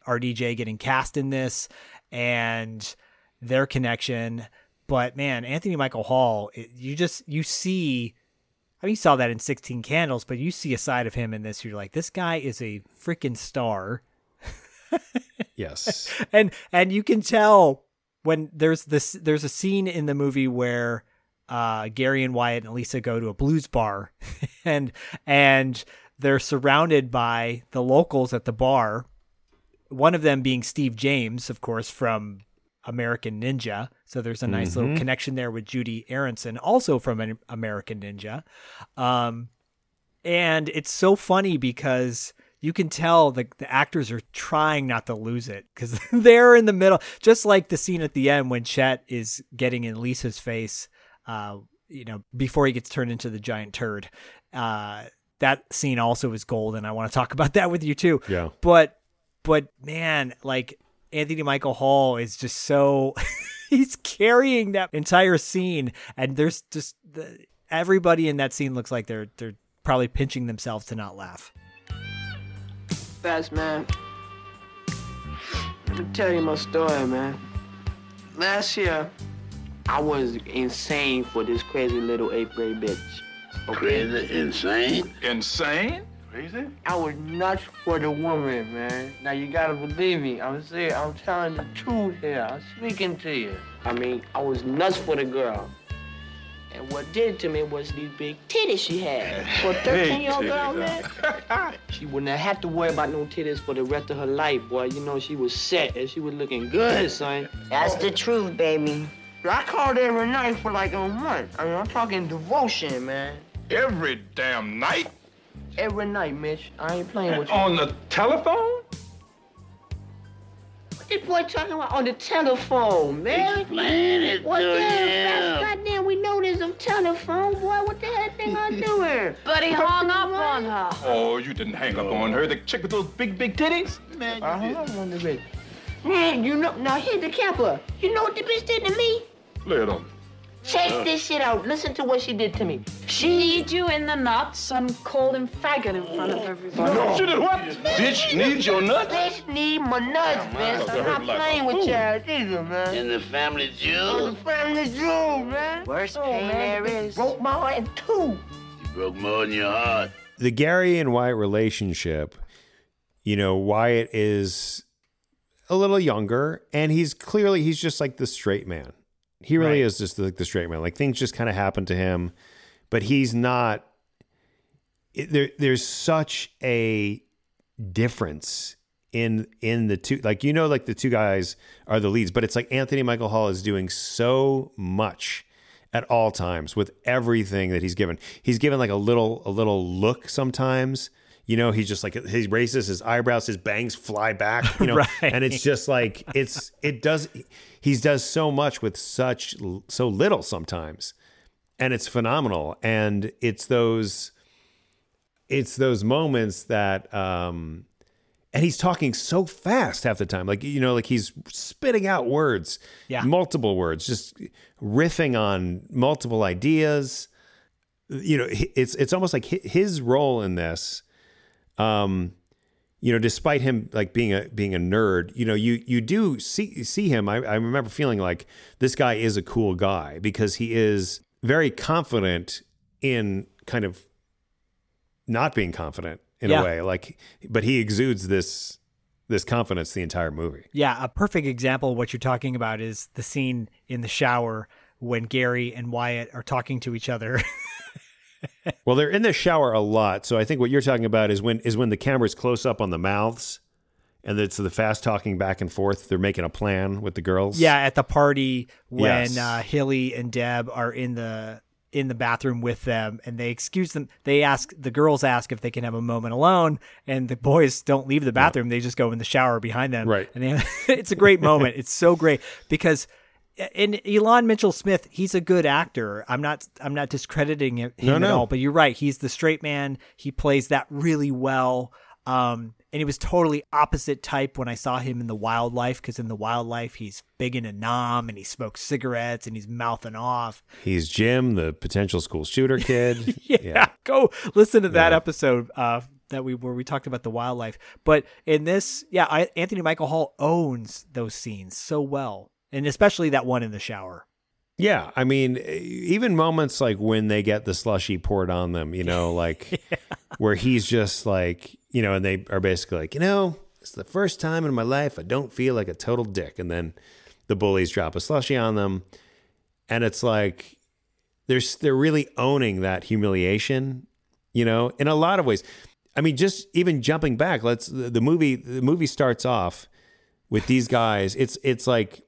R D J getting cast in this and their connection. But man, Anthony Michael Hall, it, you just, you see, I mean, you saw that in sixteen Candles, but you see a side of him in this. You're like, this guy is a freaking star. Yes. And, and you can tell when there's this, there's a scene in the movie where uh, Gary and Wyatt and Lisa go to a blues bar and, and they're surrounded by the locals at the bar. One of them being Steve James, of course, from American Ninja. So there's a nice mm-hmm. little connection there with Judie Aronson, also from an American Ninja. Um, and it's so funny because you can tell the, the actors are trying not to lose it, because they're in the middle, just like the scene at the end when Chet is getting in Lisa's face, uh, you know, before he gets turned into the giant turd. Uh, that scene also is gold. And I want to talk about that with you too. Yeah. But, but man, like, Anthony Michael Hall is just so he's carrying that entire scene, and there's just the, everybody in that scene looks like they're they're probably pinching themselves to not laugh. Fast man, let me tell you my story, man. Last year, I was insane for this crazy little eighth grade bitch. Okay? Crazy, insane, insane. I was nuts for the woman, man. Now you gotta believe me. I'm saying, I'm telling the truth here. I'm speaking to you. I mean, I was nuts for the girl. And what did it to me was these big titties she had. For a thirteen-year-old girl, man. She wouldn't have to worry about no titties for the rest of her life, boy. You know, she was set and she was looking good, son. That's the truth, baby. I called every night for like a month. I mean, I'm talking devotion, man. Every damn night? Every night, Mitch. I ain't playing with you. On the telephone? This boy talking about on the telephone, man. Explain it what to him. Goddamn, we know there's a telephone, boy. What the hell thing I doing? But he hung up on her. Oh, you didn't hang up on her. The chick with those big, big titties? Man, you I hung up on the bitch. Man, you know, now here's the capper. You know what the bitch did to me? Lay it on. Check uh, this shit out. Listen to what she did to me. She kneed you in the nuts and called him faggot in front of everybody. No. She did what? Bitch need your nuts? Bitch need my nuts, bitch. I'm not like playing with y'all either, man. In the family jewel? Oh, the family jewel, man. Worst oh, pain man. There is. Broke my heart in two. You broke more than your heart. The Gary and Wyatt relationship, you know, Wyatt is a little younger, and he's clearly, he's just like the straight man. He really right. is just like the straight man. Like things just kind of happen to him, but he's not. It, there, there's such a difference in in the two. Like you know, like the two guys are the leads, but it's like Anthony Michael Hall is doing so much at all times with everything that he's given. He's given like a little a little look sometimes. You know, he's just like he's racist. His eyebrows, his bangs fly back. You know, right. and it's just like it's it does. He does so much with such so little sometimes, and it's phenomenal. And it's those, it's those moments that, um, and he's talking so fast half the time, like you know, like he's spitting out words, yeah. multiple words, just riffing on multiple ideas. You know, it's it's almost like his role in this. Um, you know, despite him like being a being a nerd, you know, you you do see see him. I, I remember feeling like this guy is a cool guy because he is very confident in kind of not being confident in yeah. a way. Like, but he exudes this this confidence the entire movie. Yeah, a perfect example of what you're talking about is the scene in the shower when Gary and Wyatt are talking to each other. Well, they're in the shower a lot, so I think what you're talking about is when is when the camera's close up on the mouths, and it's the fast talking back and forth. They're making a plan with the girls. Yeah, at the party when yes. uh, Hilly and Deb are in the in the bathroom with them, and they excuse them. They ask the girls ask if they can have a moment alone, and the boys don't leave the bathroom. Yeah. They just go in the shower behind them. Right, and they, it's a great moment. It's so great because. And Ilan Mitchell Smith, he's a good actor. I'm not I'm not discrediting him no, no. at all, but you're right. He's the straight man. He plays that really well. Um, and he was totally opposite type when I saw him in The Wildlife, because in The Wildlife, he's big in a nom and he smokes cigarettes and he's mouthing off. He's Jim, the potential school shooter kid. yeah, yeah, go listen to that yeah. episode uh, that we where we talked about The Wildlife. But in this, yeah, I, Anthony Michael Hall owns those scenes so well. And especially that one in the shower. Yeah. I mean, even moments like when they get the slushy poured on them, you know, like yeah. where he's just like, you know, and they are basically like, you know, it's the first time in my life I don't feel like a total dick. And then the bullies drop a slushy on them. And it's like, they're, they're really owning that humiliation, you know, in a lot of ways. I mean, just even jumping back, let's, the, the movie, the movie starts off with these guys. It's, it's like,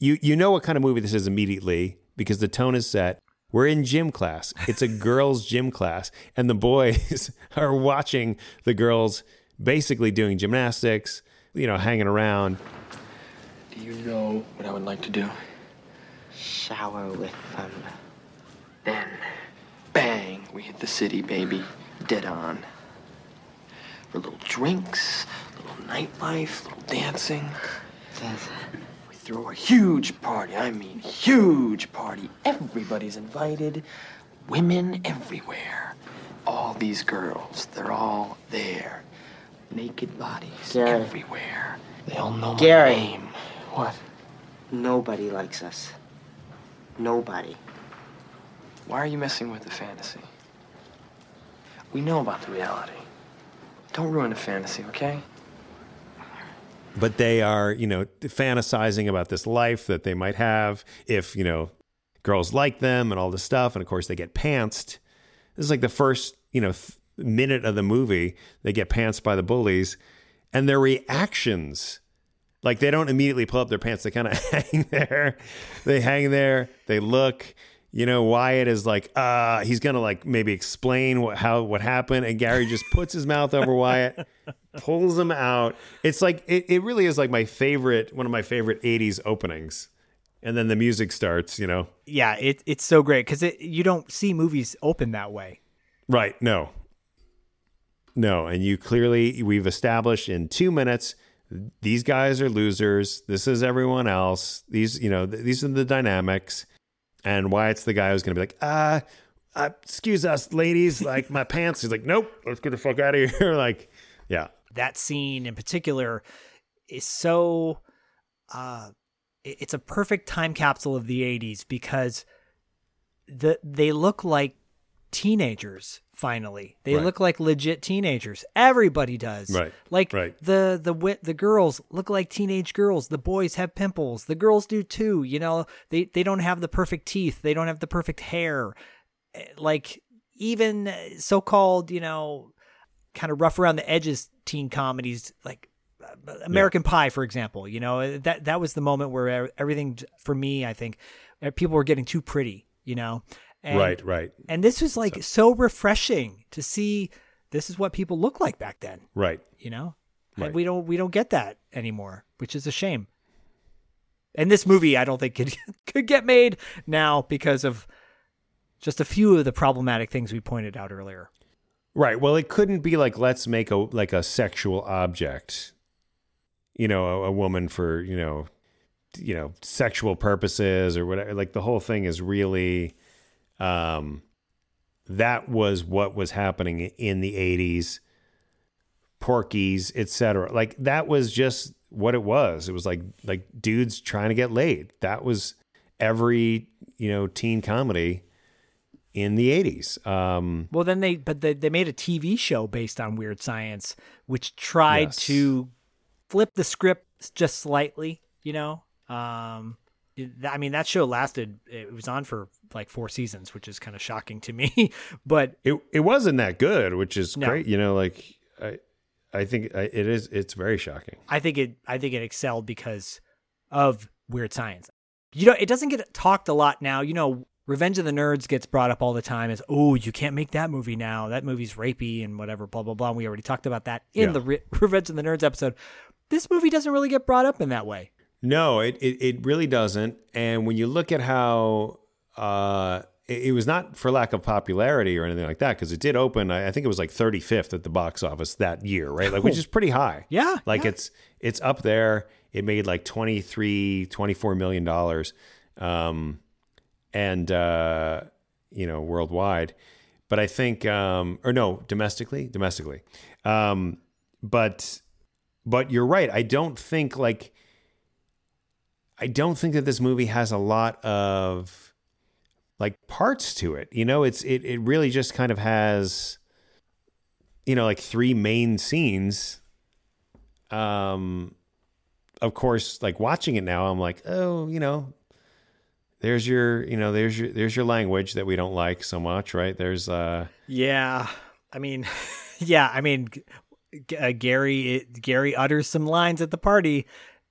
You you know what kind of movie this is immediately because the tone is set. We're in gym class. It's a girls' gym class. And the boys are watching the girls basically doing gymnastics, you know, hanging around. Do you know what I would like to do? Shower with them. Then, bang, we hit the city, baby. Dead on. For little drinks, little nightlife, little dancing. Dancing. Throw a huge party. I mean, huge party. Everybody's invited. Women everywhere. All these girls, they're all there. Naked bodies Gary. Everywhere. They all know Gary. My name. What? Nobody likes us. Nobody. Why are you messing with the fantasy? We know about the reality. Don't ruin the fantasy, okay? But they are, you know, fantasizing about this life that they might have if, you know, girls like them and all this stuff. And of course, they get pantsed. This is like the first, you know, th- minute of the movie. They get pantsed by the bullies and their reactions. Like they don't immediately pull up their pants. They kind of hang there. They hang there. They look. you know, Wyatt is like, uh, he's going to like maybe explain what, how, what happened. And Gary just puts his mouth over Wyatt, pulls him out. It's like, it, it really is like my favorite, one of my favorite eighties openings. And then the music starts, you know? Yeah. It, it's so great. Cause it, you don't see movies open that way. Right. No, no. And you clearly, we've established in two minutes, these guys are losers. This is everyone else. These, you know, th- these are the dynamics. And Wyatt's the guy who's going to be like, uh, uh, excuse us, ladies, like my pants. He's like, nope, let's get the fuck out of here. Like, yeah. That scene in particular is so, uh, it's a perfect time capsule of the eighties because the they look like teenagers. Finally, they right. look like legit teenagers. Everybody does. Right. Like right. the the the girls look like teenage girls. The boys have pimples. The girls do too. You know, they they don't have the perfect teeth. They don't have the perfect hair. Like even so-called, you know, kind of rough around the edges teen comedies, like American yeah. Pie, for example. You know, that that was the moment where everything for me, I think, people were getting too pretty. You know. And, right, right. And this was like so. so refreshing to see. This is what people look like back then. Right. You know, right. And we don't we don't get that anymore, which is a shame. And this movie, I don't think could could get made now because of just a few of the problematic things we pointed out earlier. Right. Well, it couldn't be like let's make a like a sexual object. You know, a, a woman for you know, you know, sexual purposes or whatever. Like the whole thing is really. Um, that was what was happening in the eighties, Porky's, et cetera. Like that was just what it was. It was like, like dudes trying to get laid. That was every, you know, teen comedy in the eighties. Um, well then they, but they, they made a T V show based on Weird Science, which tried yes. to flip the script just slightly, you know, um, I mean, that show lasted, it was on for like four seasons, which is kind of shocking to me, but it it wasn't that good, which is no. great. You know, like I, I think I, it is, it's very shocking. I think it, I think it excelled because of Weird Science. You know, it doesn't get talked a lot now. You know, Revenge of the Nerds gets brought up all the time as, oh, you can't make that movie now. That movie's rapey and whatever, blah, blah, blah. And we already talked about that in yeah. the Re- Revenge of the Nerds episode. This movie doesn't really get brought up in that way. No, it, it, it really doesn't. And when you look at how uh, it, it was not for lack of popularity or anything like that, because it did open, I, I think it was like thirty-fifth at the box office that year, right? Like, which is pretty high. Yeah. Like yeah. it's it's up there. It made like twenty-three, twenty-four million dollars um, and, uh, you know, worldwide. But I think, um, or no, domestically, domestically. Um, but but you're right. I don't think like. I don't think that this movie has a lot of like parts to it. You know, it's, it, it really just kind of has, you know, like three main scenes. Um, of course, like watching it now, I'm like, oh, you know, there's your, you know, there's your, there's your language that we don't like so much. Right. There's uh yeah. I mean, yeah. I mean, uh, Gary, it, Gary utters some lines at the party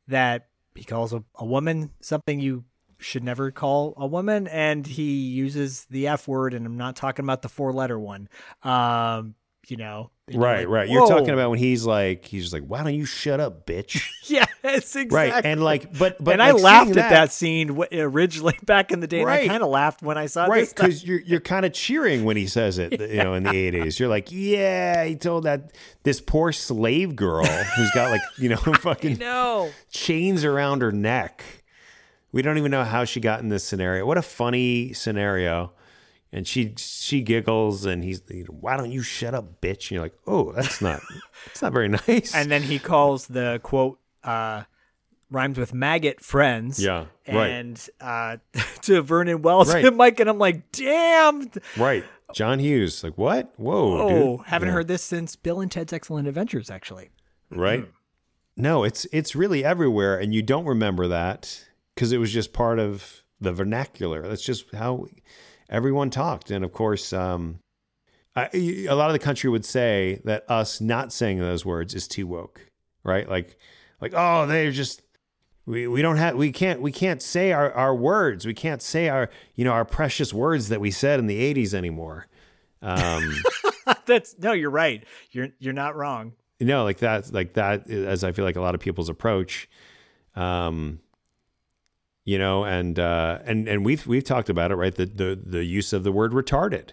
that, he calls a, a woman something you should never call a woman, and he uses the F word, and I'm not talking about the four-letter one. Um, you know, right, like, right. Whoa. You're talking about when he's like, he's just like, "Why don't you shut up, bitch?" Yes, exactly. Right, and like, but but and like I laughed that, at that scene originally back in the day. Right. And I kind of laughed when I saw it. Right, because you're you're kind of cheering when he says it. You know, in the eighties, you're like, "Yeah, he told that this poor slave girl who's got like you know fucking know. chains around her neck. We don't even know how she got in this scenario. What a funny scenario." And she she giggles, and he's, why don't you shut up, bitch? And you're like, oh, that's not that's not very nice. And then he calls the, quote, uh, rhymes with maggot friends. Yeah, and, right. And uh, to Vernon Wells right. and Mike, and I'm like, damn. Right. John Hughes. Like, what? Whoa, Whoa dude. Haven't yeah. heard this since Bill and Ted's Excellent Adventures, actually. Right. Mm. No, it's it's really everywhere, and you don't remember that because it was just part of the vernacular. That's just how... everyone talked. And of course, um, I, a lot of the country would say that us not saying those words is too woke, right? Like, like, oh, they're just We we don't have we can't we can't say our, our words. We can't say our you know our precious words that we said in the eighties anymore. Um, That's no, you're right. You're you're not wrong. You know, like that like that as I feel like a lot of people's approach. Um, you know, and uh, and and we've we've talked about it, right? The the the use of the word retarded,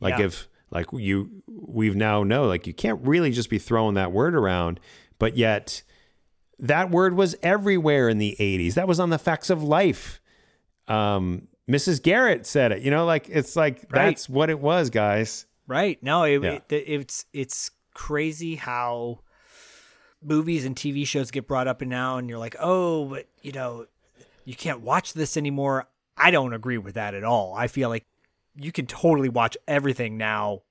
like yeah. if like you we've now know like you can't really just be throwing that word around, but yet that word was everywhere in the eighties. That was on the Facts of Life. Um, Missus Garrett said it. You know, like it's like right. that's what it was, guys. Right? No, it, yeah. it, it's it's crazy how movies and T V shows get brought up and now, and you're like, oh, but you know, you can't watch this anymore. I don't agree with that at all. I feel like you can totally watch everything now,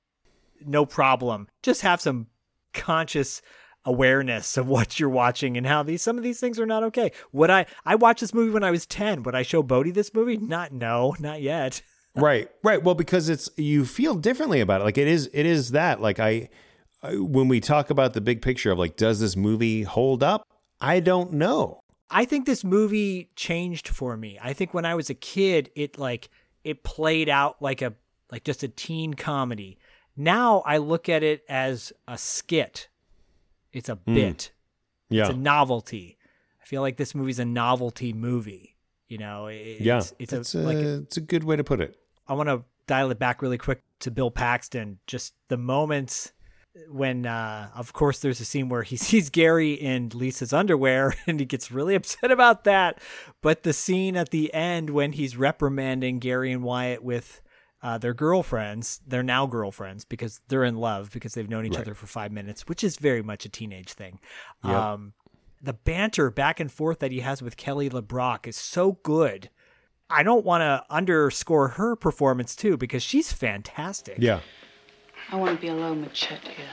no problem. Just have some conscious awareness of what you're watching and how these some of these things are not okay. Would I I watched this movie when I was ten. Would I show Bodhi this movie? Not no, not yet. Right, right. Well, because it's you feel differently about it. Like it is, it is that. Like I, I, when we talk about the big picture of like, does this movie hold up? I don't know. I think this movie changed for me. I think when I was a kid, it like it played out like a like just a teen comedy. Now I look at it as a skit. It's a bit. Mm. Yeah. It's a novelty. I feel like this movie's a novelty movie. You know, it, yeah. it's, it's, it's, a, a, like a, it's a good way to put it. I want to dial it back really quick to Bill Paxton. Just the moments when, uh, of course, there's a scene where he sees Gary in Lisa's underwear and he gets really upset about that. But the scene at the end when he's reprimanding Gary and Wyatt with Uh, they're girlfriends. They're now girlfriends because they're in love because they've known each right. other for five minutes, which is very much a teenage thing. Yep. Um, the banter back and forth that he has with Kelly LeBrock is so good. I don't want to underscore her performance, too, because she's fantastic. Yeah. I want to be alone with Chet here.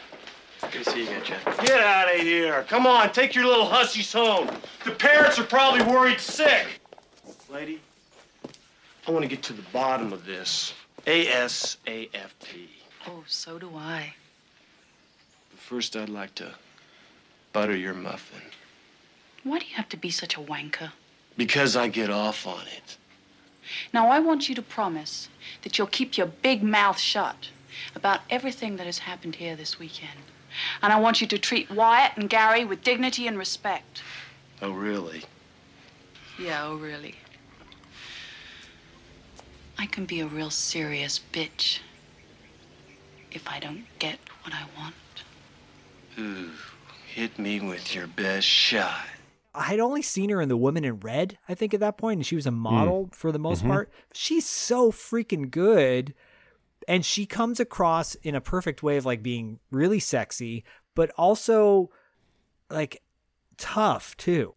Good to see you again, Chet. Get out of here. Come on. Take your little hussies home. The parents are probably worried sick. Lady, I want to get to the bottom of this. A S A F P. Oh, so do I. But first, I'd like to butter your muffin. Why do you have to be such a wanker? Because I get off on it. Now, I want you to promise that you'll keep your big mouth shut about everything that has happened here this weekend. And I want you to treat Wyatt and Gary with dignity and respect. Oh, really? Yeah, oh, really. I can be a real serious bitch if I don't get what I want. Ooh, hit me with your best shot. I had only seen her in The Woman in Red, I think, at that point, and she was a model mm. for the most mm-hmm. part. She's so freaking good, and she comes across in a perfect way of, like, being really sexy, but also, like, tough, too.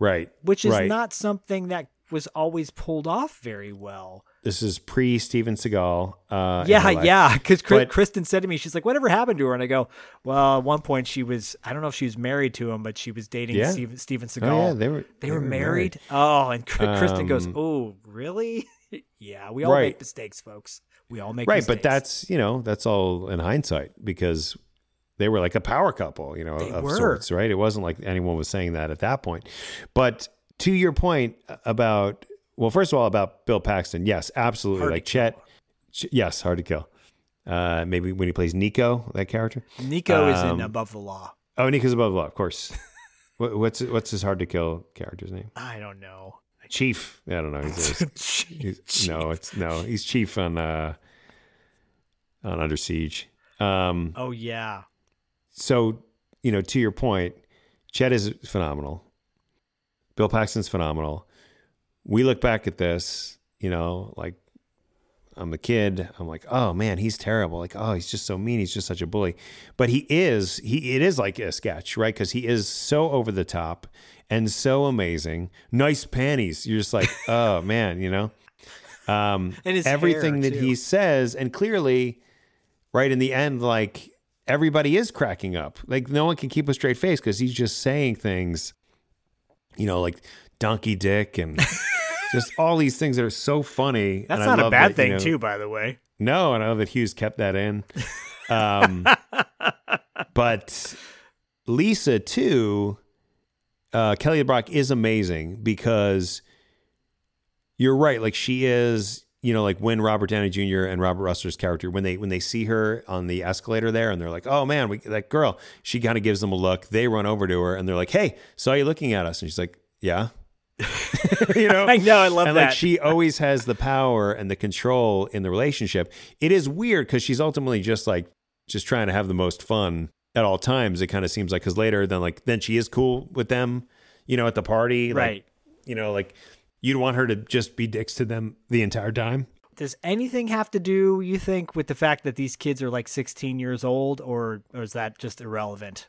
Right. Which is right. not something that was always pulled off very well. This is pre Steven Seagal. Uh, yeah, yeah. Because Kristen said to me, she's like, whatever happened to her? And I go, well, at one point she was, I don't know if she was married to him, but she was dating yeah. Steven, Steven Seagal. Oh, yeah, they were, they, they were, were married. married. Oh, and Kristen um, goes, oh, really? yeah, we all right. make mistakes, folks. We all make right, mistakes. Right, but that's, you know, that's all in hindsight because they were like a power couple, you know, they of were. sorts, right? It wasn't like anyone was saying that at that point. But to your point about, well, first of all, about Bill Paxton. Yes, absolutely. Hard like Chet. Ch- yes. Hard to kill. Uh, maybe when he plays Nico, that character. Nico um, is in Above the Law. Oh, Nico's Above the Law. Of course. what, what's, what's his hard to kill character's name? I don't know. Chief. I don't know. He's a, he's, Chief. No, it's no, he's Chief on, uh, on Under Siege. Um, oh yeah. So, you know, to your point, Chet is phenomenal. Bill Paxton's phenomenal. We look back at this, you know, like I'm a kid. I'm like, oh man, he's terrible. Like, oh, he's just so mean. He's just such a bully. But he is, he, it is like a sketch, right? Because he is so over the top and so amazing. Nice panties. You're just like, oh man, you know, um, and his everything hair, that too. He says. And clearly right in the end, like everybody is cracking up. Like no one can keep a straight face because he's just saying things, you know, like donkey dick and just all these things that are so funny. That's and not I love a bad that, thing, you know, too, by the way. No, and I know that Hughes kept that in. Um, but Lisa, too, uh, Kelly LeBrock is amazing because you're right. Like she is, you know, like when Robert Downey Junior and Robert Rusler's character, when they when they see her on the escalator there and they're like, oh, man, we, that girl, she kind of gives them a look. They run over to her and they're like, hey, saw you looking at us. And she's like, yeah. You know, I know, I love and that. Like, she always has the power and the control in the relationship. It is weird because she's ultimately just like just trying to have the most fun at all times. It kind of seems like because later then like then she is cool with them, you know, at the party, like, right? You know, like you'd want her to just be dicks to them the entire time. Does anything have to do, you think, with the fact that these kids are like sixteen years old, or or is that just irrelevant?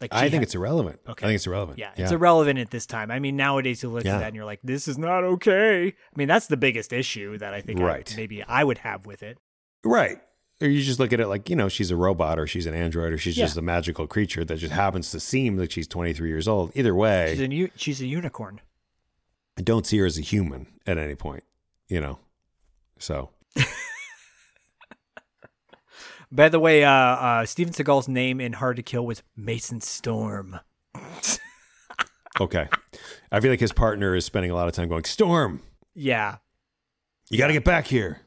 Like I think ha- it's irrelevant. Okay. I think it's irrelevant. Yeah, it's yeah. irrelevant at this time. I mean, nowadays you look yeah. at that and you're like, this is not okay. I mean, that's the biggest issue that I think right. I, maybe I would have with it. Right. Or you just look at it like, you know, she's a robot or she's an android or she's yeah. just a magical creature that just happens to seem like she's twenty-three years old. Either way. She's a, u- she's a unicorn. I don't see her as a human at any point, you know, so. By the way, uh, uh, Steven Seagal's name in Hard to Kill was Mason Storm. Okay. I feel like his partner is spending a lot of time going, Storm. Yeah. You got to get back here.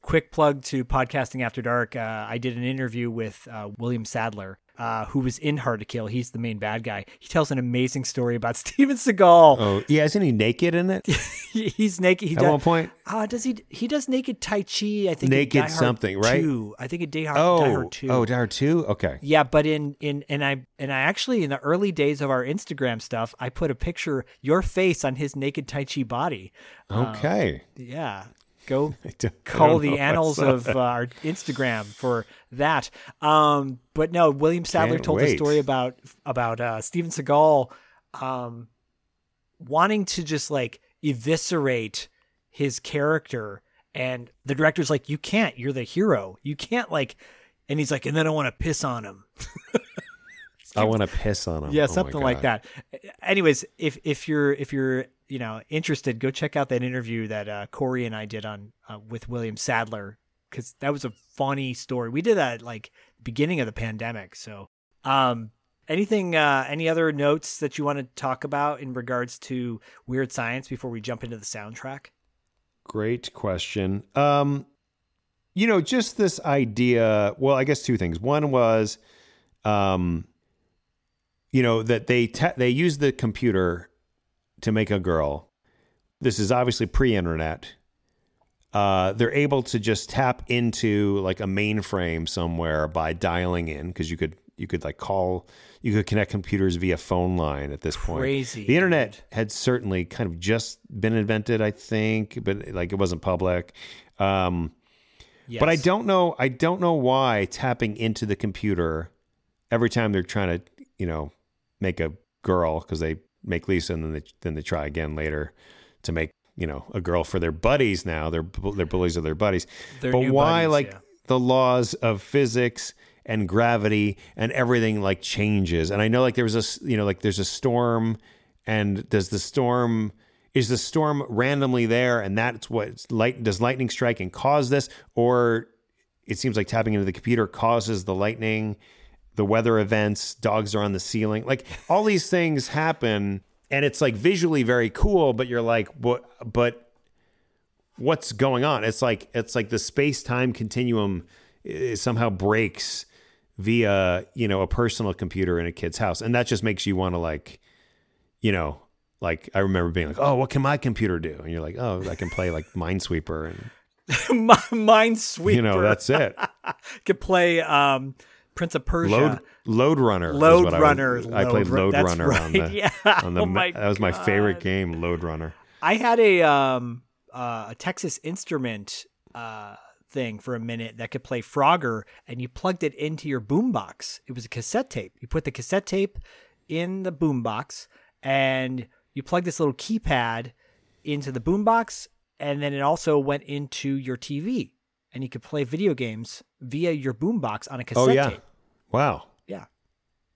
Quick plug to Podcasting After Dark. Uh, I did an interview with uh, William Sadler, uh, who was in Hard to Kill. He's the main bad guy. He tells an amazing story about Steven Seagal. Oh, yeah. Isn't he naked in it? He's naked. He At does, one point? Uh, does he He does naked Tai Chi, I think. Naked something, right? Two. I think in Die Hard, oh, Die Hard two. Oh, Die Hard two? Okay. Yeah, but in, in and I and I actually, in the early days of our Instagram stuff, I put a picture, your face on his naked Tai Chi body. Okay. Um, yeah. Go call the annals of uh, our Instagram for that. Um, but no, William Sadler Can't told wait. a story about about uh, Steven Seagal um, wanting to just like eviscerate his character, and the director's like, "You can't. You're the hero. You can't like." And he's like, "And then I want to piss on him." I want to piss on him. Yeah, oh something like that. Anyways, if if you're if you're you know, interested, go check out that interview that uh, Corey and I did on uh, with William Sadler, because that was a funny story. We did that at, like, beginning of the pandemic. So um, anything, uh, any other notes that you want to talk about in regards to Weird Science before we jump into the soundtrack? Great question. Um, you know, just this idea. Well, I guess two things. One was, um, you know, that they te- they used the computer to make a girl. This is obviously pre-internet. Uh, they're able to just tap into like a mainframe somewhere by dialing in, because you could you could like call, you could connect computers via phone line at this point. Crazy. The internet had certainly kind of just been invented, I think, but like it wasn't public. Um, yes. But I don't know. I don't know why tapping into the computer every time they're trying to, you know, make a girl, because they make Lisa, and then they, then they try again later to make, you know, a girl for their buddies now. Their their bullies are their buddies. Their but why, buddies, like, yeah. the laws of physics and gravity and everything, like, changes. And I know, like, there was a, you know, like, there's a storm, and does the storm, is the storm randomly there, and that's what, light, does lightning strike and cause this? Or it seems like tapping into the computer causes the lightning, the weather events, dogs are on the ceiling. Like all these things happen, and it's like visually very cool, but you're like, what, but what's going on? It's like, it's like the space time continuum is somehow breaks via, you know, a personal computer in a kid's house. And that just makes you want to like, you know, like I remember being like, oh, what can my computer do? And you're like, oh, I can play like Minesweeper and Minesweeper. You know, that's it. Could play, um, Prince of Persia. Load, Load Runner. Load what Runner. I, was, Load I played Load Run, Runner right. on the. Yeah. On the oh my that was my God. favorite game, Load Runner. I had a um uh, a Texas Instrument uh thing for a minute that could play Frogger, and you plugged it into your boombox. It was a cassette tape. You put the cassette tape in the boombox, and you plugged this little keypad into the boombox, and then it also went into your T V, and you could play video games via your boombox on a cassette oh, yeah. tape. Wow. Yeah.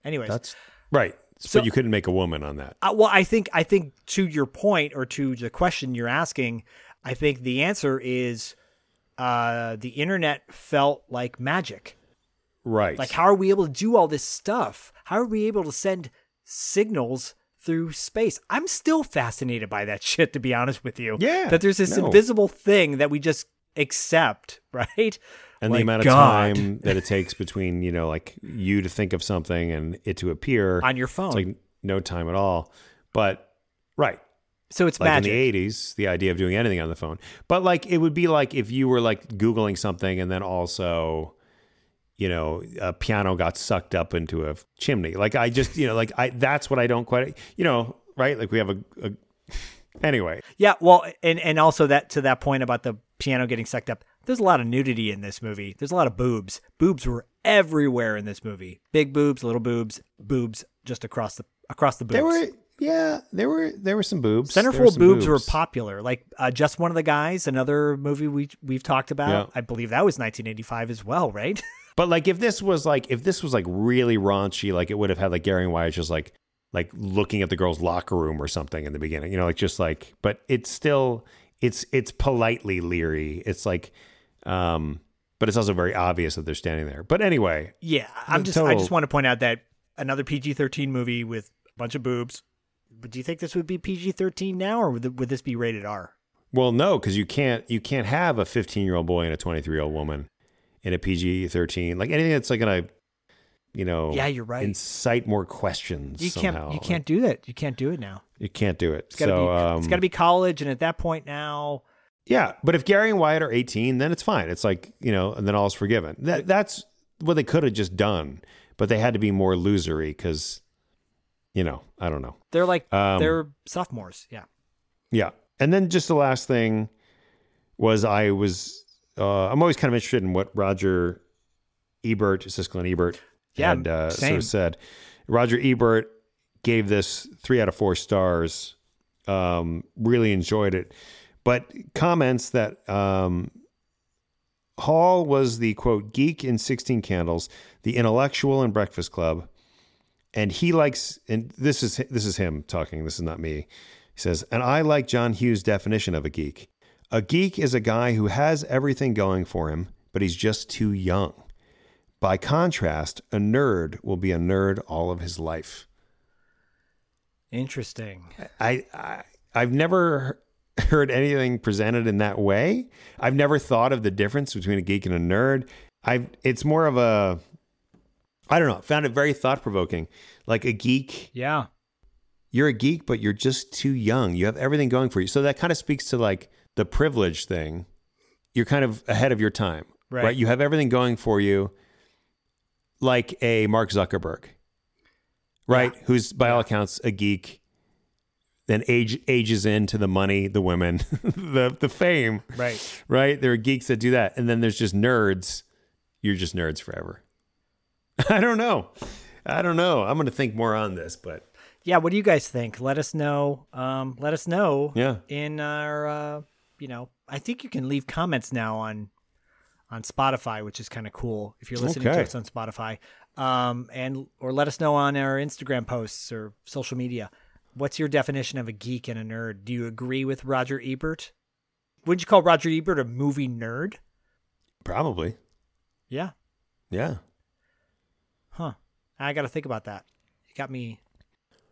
Anyways. That's right. So, but you couldn't make a woman on that. Uh, well, I think I think to your point, or to the question you're asking, I think the answer is uh, the internet felt like magic. Right. Like, how are we able to do all this stuff? How are we able to send signals through space. I'm still fascinated by that shit, to be honest with you. Yeah. That there's this no. invisible thing that we just accept, right? And like, the amount of God. time that it takes between, you know, like you to think of something and it to appear. On your phone. It's like no time at all. But, right. So it's like magic. In the eighties, the idea of doing anything on the phone. But like, it would be like if you were like Googling something and then also, you know, a piano got sucked up into a chimney. Like I just, you know, like I, that's what I don't quite, you know, right? Like we have a, a anyway. Yeah. Well, and, and also that, to that point about the piano getting sucked up, there's a lot of nudity in this movie. There's a lot of boobs. Boobs were everywhere in this movie. Big boobs, little boobs, boobs just across the, across the boobs. There were, yeah, there were there were some boobs. Centerfold boobs, boobs were popular. Like uh, Just One of the Guys, another movie we we've talked about. Yeah. I believe that was nineteen eighty-five as well, right? But like if this was like if this was like really raunchy, like it would have had like Gary and Wyatt just like like looking at the girls' locker room or something in the beginning, you know, like just like. But it's still it's it's politely leery. It's like, um, but it's also very obvious that they're standing there. But anyway, yeah, I'm just total... I just want to point out that another P G thirteen movie with a bunch of boobs. But do you think this would be P G thirteen now, or would, would this be rated R? Well, no, because you can't you can't have a fifteen-year-old boy and a twenty-three-year-old woman in a P G thirteen. Like anything that's like gonna, you know, yeah, you're right. incite more questions. You somehow. can't you can't do that. You can't do it now. You can't do it. It's gotta so be, um, it's got to be college, and at that point now. Yeah, but if Gary and Wyatt are eighteen, then it's fine. It's like, you know, and then all's forgiven. That that's what they could have just done, but they had to be more losery because. You know, I don't know. They're like, um, they're sophomores. Yeah. Yeah. And then just the last thing was I was, uh, I'm always kind of interested in what Roger Ebert, Siskel and Ebert, yeah, had uh, sort of said. Roger Ebert gave this three out of four stars, um, really enjoyed it, but comments that um, Hall was the, quote, geek in sixteen Candles, the intellectual in Breakfast Club. And he likes, and this is this is him talking, this is not me. He says, and I like John Hughes' definition of a geek. A geek is a guy who has everything going for him, but he's just too young. By contrast, a nerd will be a nerd all of his life. Interesting. I, I I've never heard anything presented in that way. I've never thought of the difference between a geek and a nerd. I've it's more of a I don't know. Found it very thought-provoking. Like a geek. Yeah. You're a geek, but you're just too young. You have everything going for you. So that kind of speaks to like the privilege thing. You're kind of ahead of your time, right? right? You have everything going for you, like a Mark Zuckerberg, right? Yeah. Who's by yeah. all accounts a geek, then age ages into the money, the women, the the fame. Right. Right? There are geeks that do that. And then there's just nerds. You're just nerds forever. I don't know. I don't know. I'm going to think more on this, but yeah. What do you guys think? Let us know. Um, let us know. Yeah. In our, uh, you know, I think you can leave comments now on, on Spotify, which is kind of cool if you're listening okay. to us on Spotify. Um, and or let us know on our Instagram posts or social media. What's your definition of a geek and a nerd? Do you agree with Roger Ebert? Would you call Roger Ebert a movie nerd? Probably. Yeah. Yeah. Huh. I got to think about that. It got me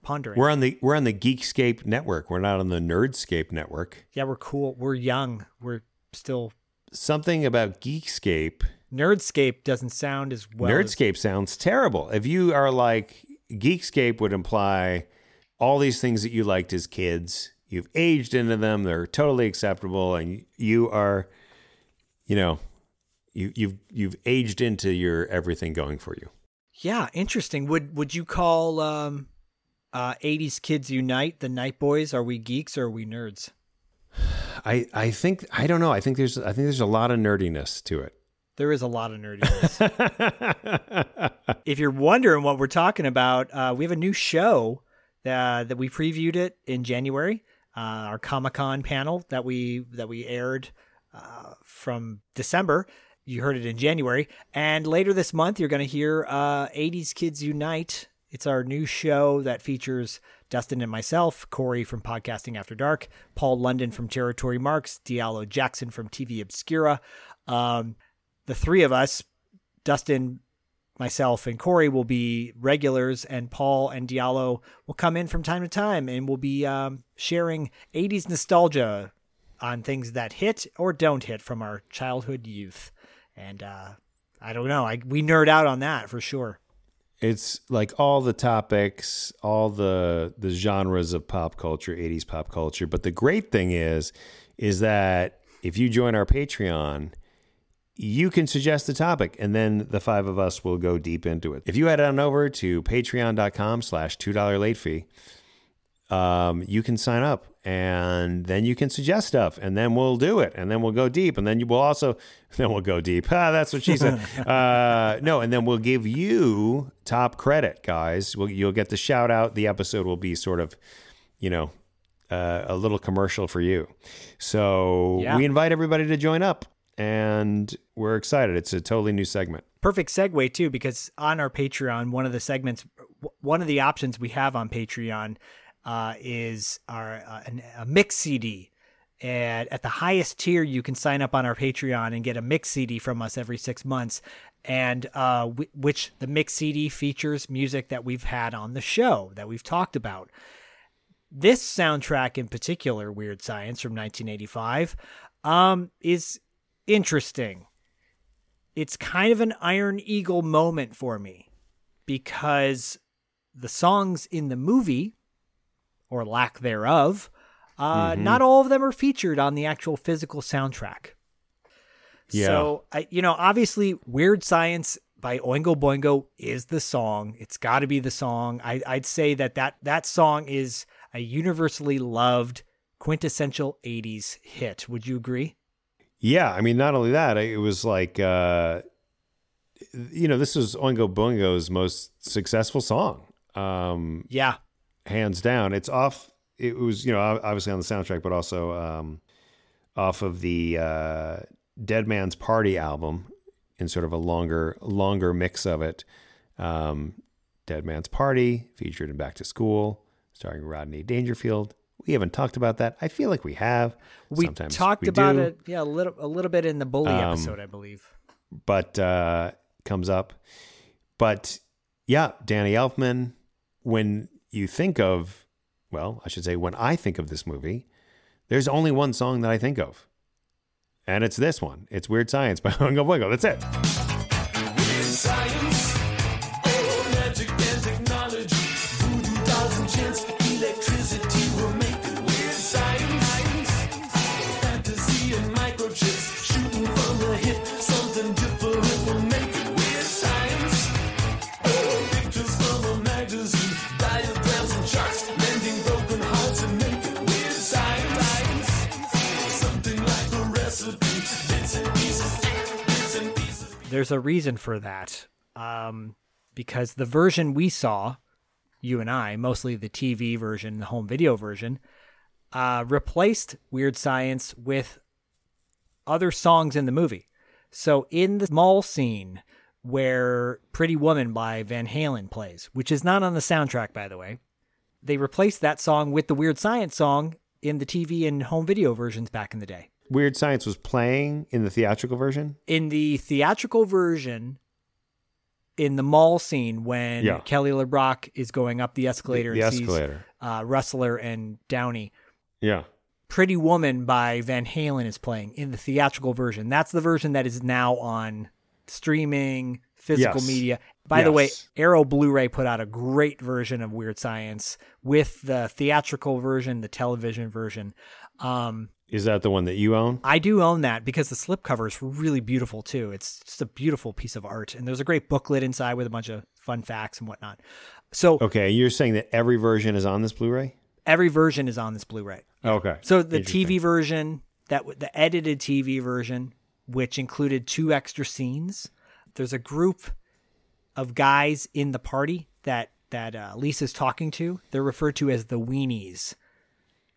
pondering. We're on the we're on the Geekscape Network. We're not on the Nerdscape Network. Yeah, we're cool. We're young. We're still something about Geekscape. Nerdscape doesn't sound as well. Nerdscape as... sounds terrible. If you are like Geekscape would imply all these things that you liked as kids, you've aged into them, they're totally acceptable and you are you know, you you've you've aged into your everything going for you. Yeah, interesting. Would would you call um, uh, eighties Kids Unite the Night Boys? Are we geeks or are we nerds? I I think I don't know. I think there's I think there's a lot of nerdiness to it. There is a lot of nerdiness. If you're wondering what we're talking about, uh, we have a new show that that we previewed it in January. Uh, our Comic-Con panel that we that we aired uh, from December. You heard it in January. And later this month, you're going to hear uh, eighties Kids Unite. It's our new show that features Dustin and myself, Corey from Podcasting After Dark, Paul London from Territory Marks, Diallo Jackson from T V Obscura. Um, the three of us, Dustin myself and Corey will be regulars, and Paul and Diallo will come in from time to time, and we'll be um, sharing eighties nostalgia on things that hit or don't hit from our childhood youth. And uh, I don't know, I, we nerd out on that for sure. It's like all the topics, all the the genres of pop culture, eighties pop culture. But the great thing is, is that if you join our Patreon, you can suggest the topic, and then the five of us will go deep into it. If you head on over to patreon.com slash two dollar late fee, um, you can sign up, and then you can suggest stuff, and then we'll do it, and then we'll go deep, and then you will also, then we'll go deep. Ah, that's what she said. uh, no, and then we'll give you top credit, guys. We'll, you'll get the shout out. The episode will be sort of, you know, uh, a little commercial for you. So yeah. We invite everybody to join up. And we're excited. It's a totally new segment. Perfect segue, too, because on our Patreon, one of the segments, one of the options we have on Patreon uh, is our uh, an, a mix C D. And at the highest tier, you can sign up on our Patreon and get a mix C D from us every six months. And uh, w- which the mix C D features music that we've had on the show that we've talked about. This soundtrack in particular, Weird Science from nineteen eighty-five, um, is... interesting. It's kind of an Iron Eagle moment for me because the songs in the movie, or lack thereof, uh, mm-hmm. not all of them are featured on the actual physical soundtrack. Yeah. So, I, you know, obviously Weird Science by Oingo Boingo is the song. It's got to be the song. I, I'd say that, that that song is a universally loved quintessential eighties hit. Would you agree? Yeah, I mean, not only that, it was like, uh, you know, this was Oingo Boingo's most successful song. Um, yeah. Hands down. It's off. It was, you know, obviously on the soundtrack, but also um, off of the uh, Dead Man's Party album in sort of a longer, longer mix of it. Um, Dead Man's Party, featured in Back to School, starring Rodney Dangerfield. We haven't talked about that. I feel like we have. We Sometimes talked we about do. it, yeah, a little, a little bit in the Bully um, episode, I believe. But uh, comes up. But yeah, Danny Elfman. When you think of, well, I should say, when I think of this movie, there's only one song that I think of, and it's this one. It's Weird Science by Oingo Boingo. That's it. There's a reason for that, um, because the version we saw, you and I, mostly the T V version, the home video version, uh, replaced Weird Science with other songs in the movie. So in the mall scene where Pretty Woman by Van Halen plays, which is not on the soundtrack, by the way, they replaced that song with the Weird Science song in the T V and home video versions back in the day. Weird Science was playing in the theatrical version? In the theatrical version, in the mall scene, when yeah. Kelly LeBrock is going up the escalator the, the and escalator. sees uh, Rusler and Downey. Yeah. Pretty Woman by Van Halen is playing in the theatrical version. That's the version that is now on streaming, physical yes. media. By yes. the way, Arrow Blu-ray put out a great version of Weird Science with the theatrical version, the television version. Um Is that the one that you own? I do own that because the slipcover is really beautiful, too. It's just a beautiful piece of art. And there's a great booklet inside with a bunch of fun facts and whatnot. So okay, you're saying that every version is on this Blu-ray? Every version is on this Blu-ray. Okay. So the T V version, that w- the edited T V version, which included two extra scenes, there's a group of guys in the party that, that uh, Lisa's talking to. They're referred to as the Weenies.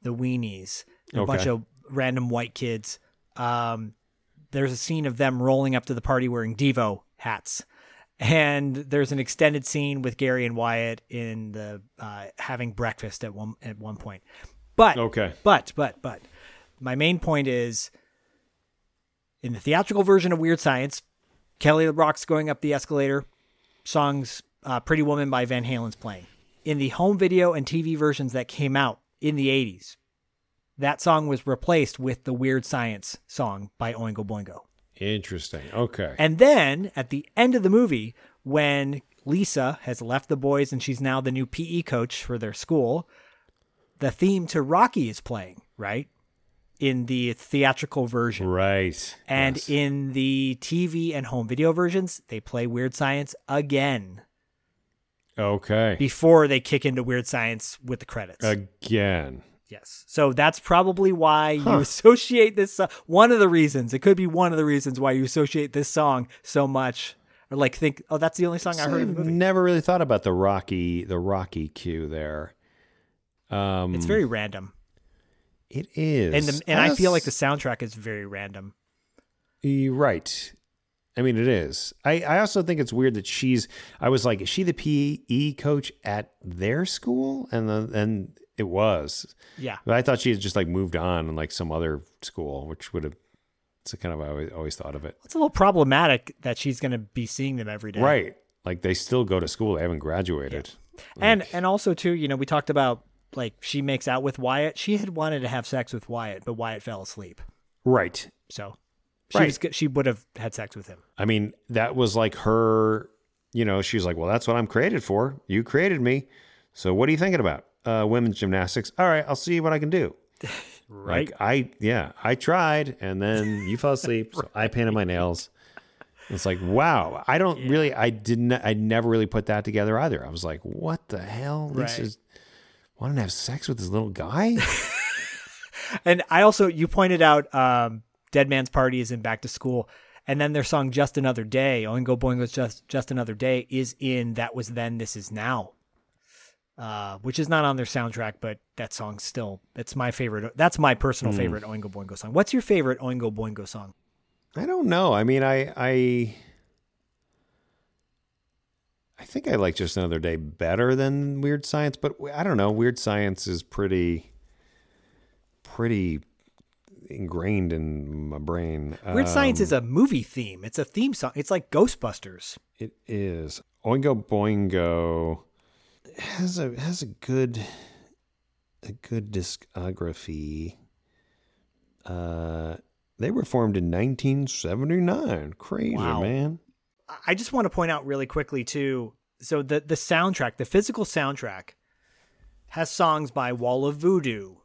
The Weenies. A okay. bunch of random white kids. Um, there's a scene of them rolling up to the party wearing Devo hats. And there's an extended scene with Gary and Wyatt in the uh, having breakfast at one at one point. But okay. but but but my main point is in the theatrical version of Weird Science, Kelly LeBrock's going up the escalator. songs uh, Pretty Woman by Van Halen's playing. In the home video and T V versions that came out in the eighties, that song was replaced with the Weird Science song by Oingo Boingo. Interesting. Okay. And then at the end of the movie, when Lisa has left the boys and she's now the new P E coach for their school, the theme to Rocky is playing, right? In the theatrical version. Right. And yes. in the T V and home video versions, they play Weird Science again. Okay. Before they kick into Weird Science with the credits. Again. Yes. So that's probably why huh. you associate this. Uh, one of the reasons. It could be one of the reasons why you associate this song so much. Or like think, oh, that's the only song so I heard in the movie. I've never really thought about the Rocky, the Rocky cue there. Um, it's very random. It is. And, the, and I, I feel like the soundtrack is very random. You're right. I mean, it is. I, I also think it's weird that she's, I was like, is she the P E coach at their school? And the, and it was. Yeah. But I thought she had just like moved on and like some other school, which would have, it's kind of, I always, always thought of it. It's a little problematic that she's going to be seeing them every day. Right. Like they still go to school. They haven't graduated. Yeah. Like, and, and also too, you know, we talked about like she makes out with Wyatt. She had wanted to have sex with Wyatt, but Wyatt fell asleep. Right. So. She, right. was, she would have had sex with him. I mean, that was like her, you know, she's like, well, that's what I'm created for. You created me. So what are you thinking about? Uh, women's gymnastics. All right, I'll see what I can do. Right. Like I, yeah, I tried and then you fell asleep. Right. So I painted my nails. It's like, wow. I don't yeah. really, I didn't, I never really put that together either. I was like, what the hell? Right. This is, wanting to have sex with this little guy? And I also, you pointed out, um, Dead Man's Party is in Back to School. And then their song Just Another Day, Oingo Boingo's Just Just Another Day, is in That Was Then, This Is Now, uh, which is not on their soundtrack, but that song's still, it's my favorite. That's my personal mm. favorite Oingo Boingo song. What's your favorite Oingo Boingo song? I don't know. I mean, I, I, I think I like Just Another Day better than Weird Science, but I don't know. Weird Science is pretty, pretty ingrained in my brain. Weird Science um, is a movie theme. It's a theme song. It's like Ghostbusters. It is. Oingo Boingo has a has a good a good discography. Uh, they were formed in nineteen seventy-nine. Crazy, wow. Man. I just want to point out really quickly too. So the the soundtrack, the physical soundtrack, has songs by Wall of Voodoo.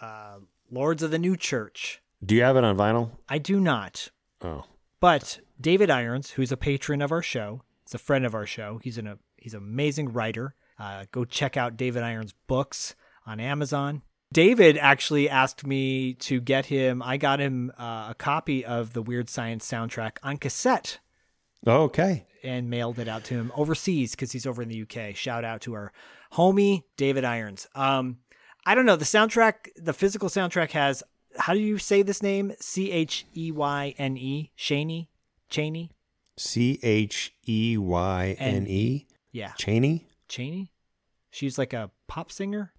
Uh, Lords of the New Church. Do you have it on vinyl? I do not. Oh. But David Irons, who's a patron of our show, is a friend of our show. He's an a, he's an amazing writer. Uh, go check out David Irons' books on Amazon. David actually asked me to get him, I got him uh, a copy of the Weird Science soundtrack on cassette. Oh, okay. And mailed it out to him overseas because he's over in the U K. Shout out to our homie, David Irons. Um, I don't know. The soundtrack, the physical soundtrack has, how do you say this name? C H E Y N E? Chaney? Chaney? C H E Y N E? Yeah. Chaney? Chaney? She's like a pop singer.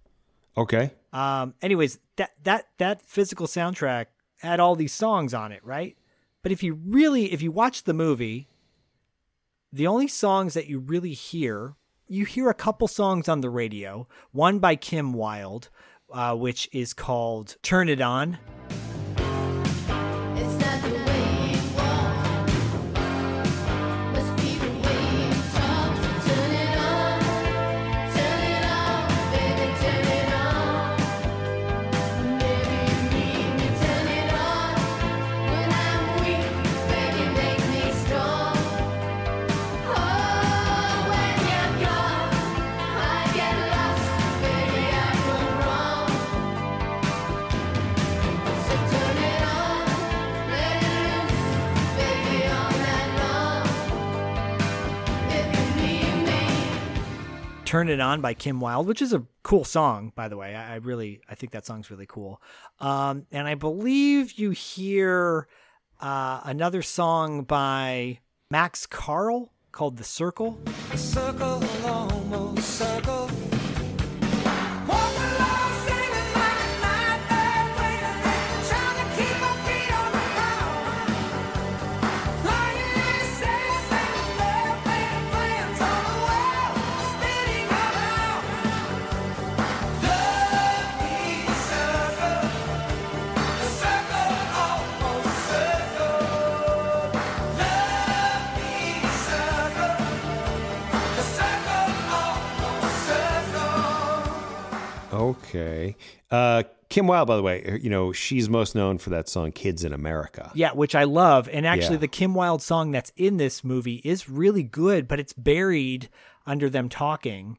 Okay. Um. Anyways, that, that, that physical soundtrack had all these songs on it, right? But if you really, if you watch the movie, the only songs that you really hear... You hear a couple songs on the radio, one by Kim Wilde, uh, which is called Turn It On. It's not the way you walk. Must be the way you talk. Turn it on. Turn it on, baby, turn it on. Baby, you need me, turn it on. When I'm weak, baby, make me strong. Oh. Turn It On by Kim Wilde, which is a cool song, by the way. I, I really, I think that song's really cool. Um, and I believe you hear uh, another song by Max Carl called The Circle. A circle along, a circle. Okay. Uh, Kim Wilde, by the way, you know, she's most known for that song Kids in America. Yeah, which I love. And actually yeah. the Kim Wilde song that's in this movie is really good, but it's buried under them talking.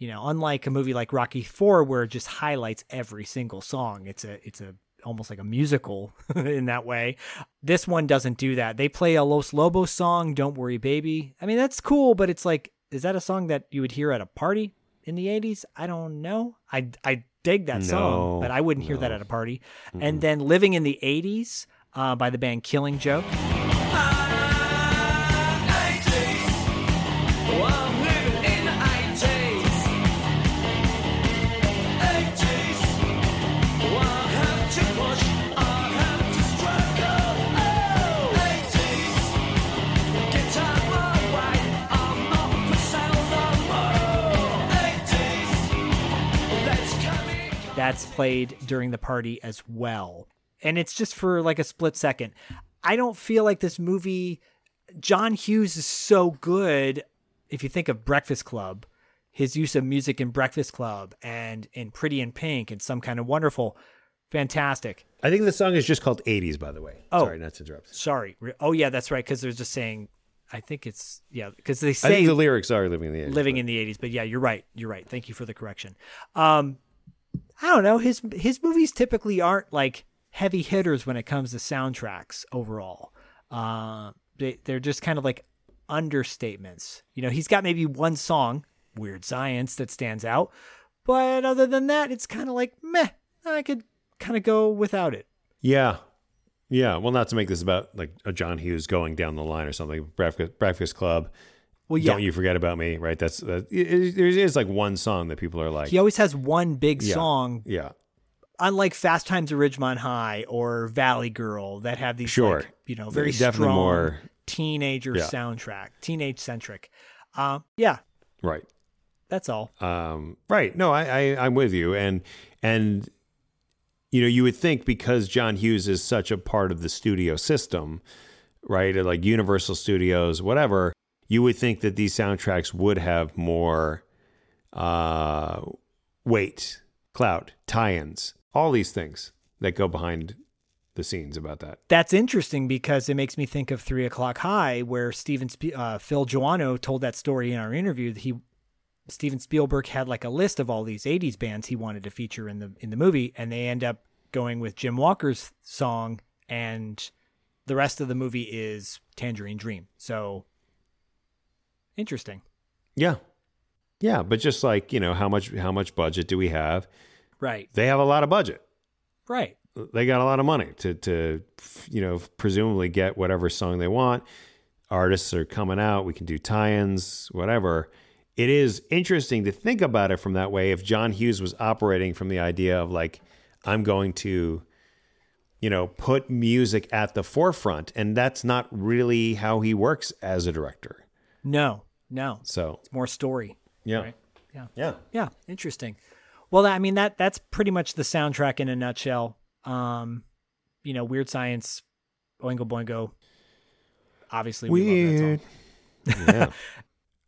You know, unlike a movie like Rocky four where it just highlights every single song. It's a it's a almost like a musical in that way. This one doesn't do that. They play a Los Lobos song, Don't Worry Baby. I mean, that's cool, but it's like, is that a song that you would hear at a party in the eighties? I don't know. I, I dig that no, song, but I wouldn't no. hear that at a party. Mm-mm. And then Living in the eighties uh, by the band Killing Joke. That's played during the party as well. And it's just for like a split second. I don't feel like this movie, John Hughes is so good. If you think of Breakfast Club, his use of music in Breakfast Club and in Pretty in Pink and Some Kind of Wonderful, fantastic. I think the song is just called eighties, by the way. Oh, sorry, not to interrupt. Sorry. Oh yeah, that's right. Cause they're just saying, I think it's, yeah, because they say I think the lyrics are living in the eighties. Living but... in the eighties. But yeah, you're right. You're right. Thank you for the correction. Um, I don't know. His his movies typically aren't like heavy hitters when it comes to soundtracks overall. Uh, they, they're just kind of like understatements. You know, he's got maybe one song, Weird Science, that stands out. But other than that, it's kind of like, meh, I could kind of go without it. Yeah. Yeah. Well, not to make this about like a John Hughes going down the line or something. Breakfast, Breakfast Club. Well, yeah. Don't You Forget About Me, right? That's uh, there is like one song that people are like. He always has one big yeah, song. Yeah. Unlike Fast Times at Ridgemont High or Valley Girl that have these, sure. like, you know, very definitely strong more, teenager yeah. soundtrack, teenage centric. Uh, yeah. Right. That's all. Um, right. No, I, I I'm with you, and and you know, you would think because John Hughes is such a part of the studio system, right? Like Universal Studios, whatever. You would think that these soundtracks would have more uh, weight, clout, tie-ins, all these things that go behind the scenes about that. That's interesting because it makes me think of Three O'Clock High, where Steven Sp- uh, Phil Giuano told that story in our interview. That he Steven Spielberg had like a list of all these eighties bands he wanted to feature in the in the movie, and they end up going with Jim Walker's song, and the rest of the movie is Tangerine Dream. So. Interesting. Yeah. Yeah. But just like, you know, how much, how much budget do we have? Right. They have a lot of budget. Right. They got a lot of money to, to, you know, presumably get whatever song they want. Artists are coming out. We can do tie-ins, whatever. It is interesting to think about it from that way. If John Hughes was operating from the idea of like, I'm going to, you know, put music at the forefront. And that's not really how he works as a director. No, no. So it's more story. Yeah. Right? Yeah. Yeah. Yeah. Interesting. Well, I mean, that that's pretty much the soundtrack in a nutshell. Um, you know, Weird Science, Oingo Boingo. Obviously, we Weird. love that song. Yeah.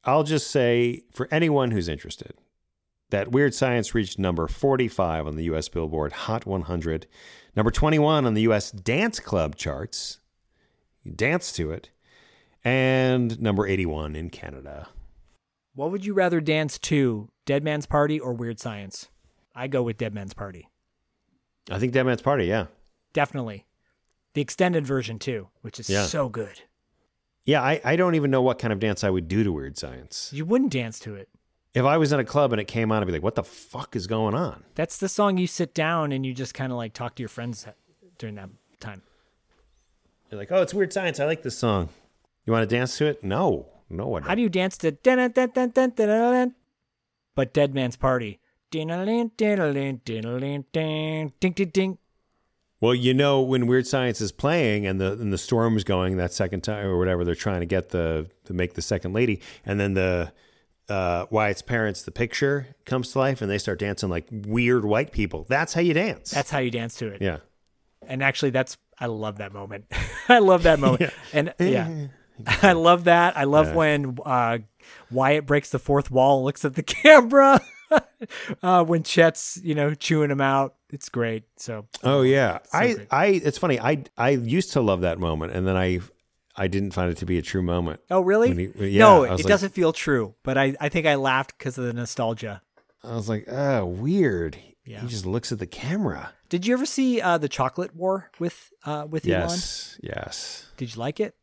I'll just say for anyone who's interested that Weird Science reached number forty-five on the U S Billboard Hot one hundred, number twenty-one on the U S Dance Club charts. You dance to it. And number eighty-one in Canada. What would you rather dance to, Dead Man's Party or Weird Science? I go with Dead Man's Party. I think Dead Man's Party, yeah. Definitely. The extended version, too, which is yeah. so good. Yeah, I, I don't even know what kind of dance I would do to Weird Science. You wouldn't dance to it. If I was in a club and it came on, I'd be like, what the fuck is going on? That's the song you sit down and you just kind of like talk to your friends during that time. You're like, oh, it's Weird Science. I like this song. You want to dance to it? No. No, I don't. How do you dance to... But Dead Man's Party. Well, you know, when Weird Science is playing and the and the storm's going that second time or whatever, they're trying to get the... to make the second lady. And then the uh, Wyatt's parents, the picture, comes to life and they start dancing like weird white people. That's how you dance. That's how you dance to it. Yeah. And actually, that's... I love that moment. I love that moment. Yeah. And yeah... I love that. I love yeah. when uh, Wyatt breaks the fourth wall, looks at the camera. uh, when Chet's, you know, chewing him out. It's great. So oh yeah, so I great. I it's funny. I I used to love that moment, and then I I didn't find it to be a true moment. Oh really? When he, when, yeah, no, it like, doesn't feel true. But I I think I laughed because of the nostalgia. I was like, ah, oh, weird. Yeah. He just looks at the camera. Did you ever see uh, the Chocolate War with uh, with yes, Elon? Yes. Did you like it?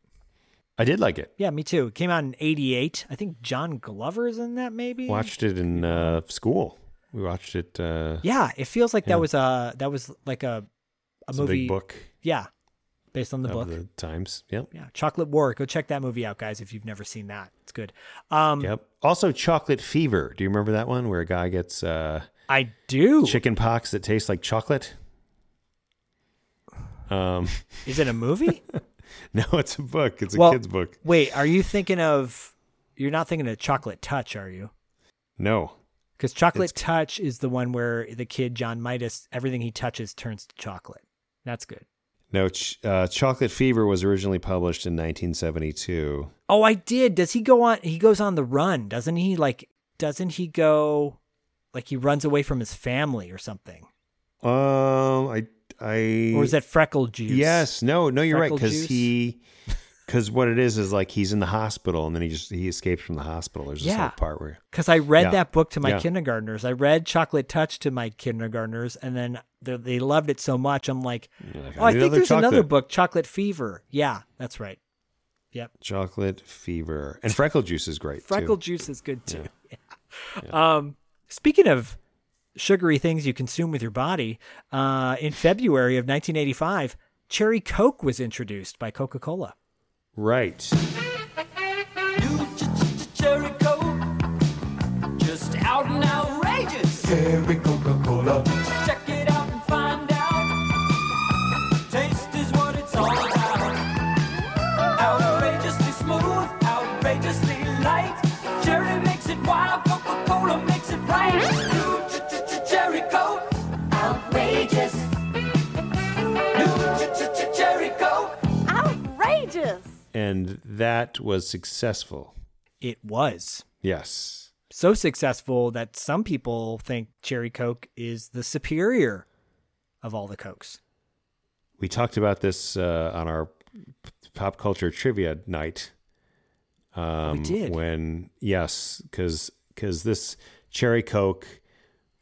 I did like it. Yeah, me too. It came out in eighty-eight. I think John Glover is in that maybe. Watched it in uh, school. We watched it. Uh, yeah, it feels like yeah. that was a that was like a a it's movie a big book. Yeah, based on the of book. The times. Yep. Yeah, Chocolate War. Go check that movie out, guys, if you've never seen that. It's good. Um, yep. Also, Chocolate Fever. Do you remember that one where a guy gets? Uh, I do. Chicken pox that tastes like chocolate. Um, is it a movie? No, it's a book. It's a well, kid's book. Wait, are you thinking of, you're not thinking of Chocolate Touch, are you? No. Because Chocolate it's... Touch is the one where the kid, John Midas, everything he touches turns to chocolate. That's good. No, ch- uh, Chocolate Fever was originally published in nineteen seventy-two. Oh, I did. Does he go on, he goes on the run, doesn't he? Like, doesn't he go, like he runs away from his family or something? Um, I I or is that Freckle Juice? Yes, no, no, you're Freckle right because he because what it is is like he's in the hospital and then he just he escapes from the hospital. There's yeah. this whole part where because I read yeah. that book to my yeah. kindergartners. I read Chocolate Touch to my kindergartners, and then they loved it so much. I'm like, like oh, I, I think there's chocolate. Another book, Chocolate Fever. Yeah, that's right. Yep, Chocolate Fever and Freckle Juice is great. Freckle too. Juice is good too. Yeah. Yeah. Yeah. Um, speaking of sugary things you consume with your body, uh, in February of nineteen eighty-five, Cherry Coke was introduced by Coca-Cola. Right. New ch- ch- Cherry Coke, just out and outrageous. Cherry Coca-Cola. Check it out and find out. Taste is what it's all about. Outrageously smooth, outrageously light. Cherry makes it wild, Coca-Cola makes it right. Outrageous. Outrageous. And that was successful. It was. Yes. So successful that some people think Cherry Coke is the superior of all the Cokes. We talked about this uh, on our pop culture trivia night. Um, we did. When, yes, because this Cherry Coke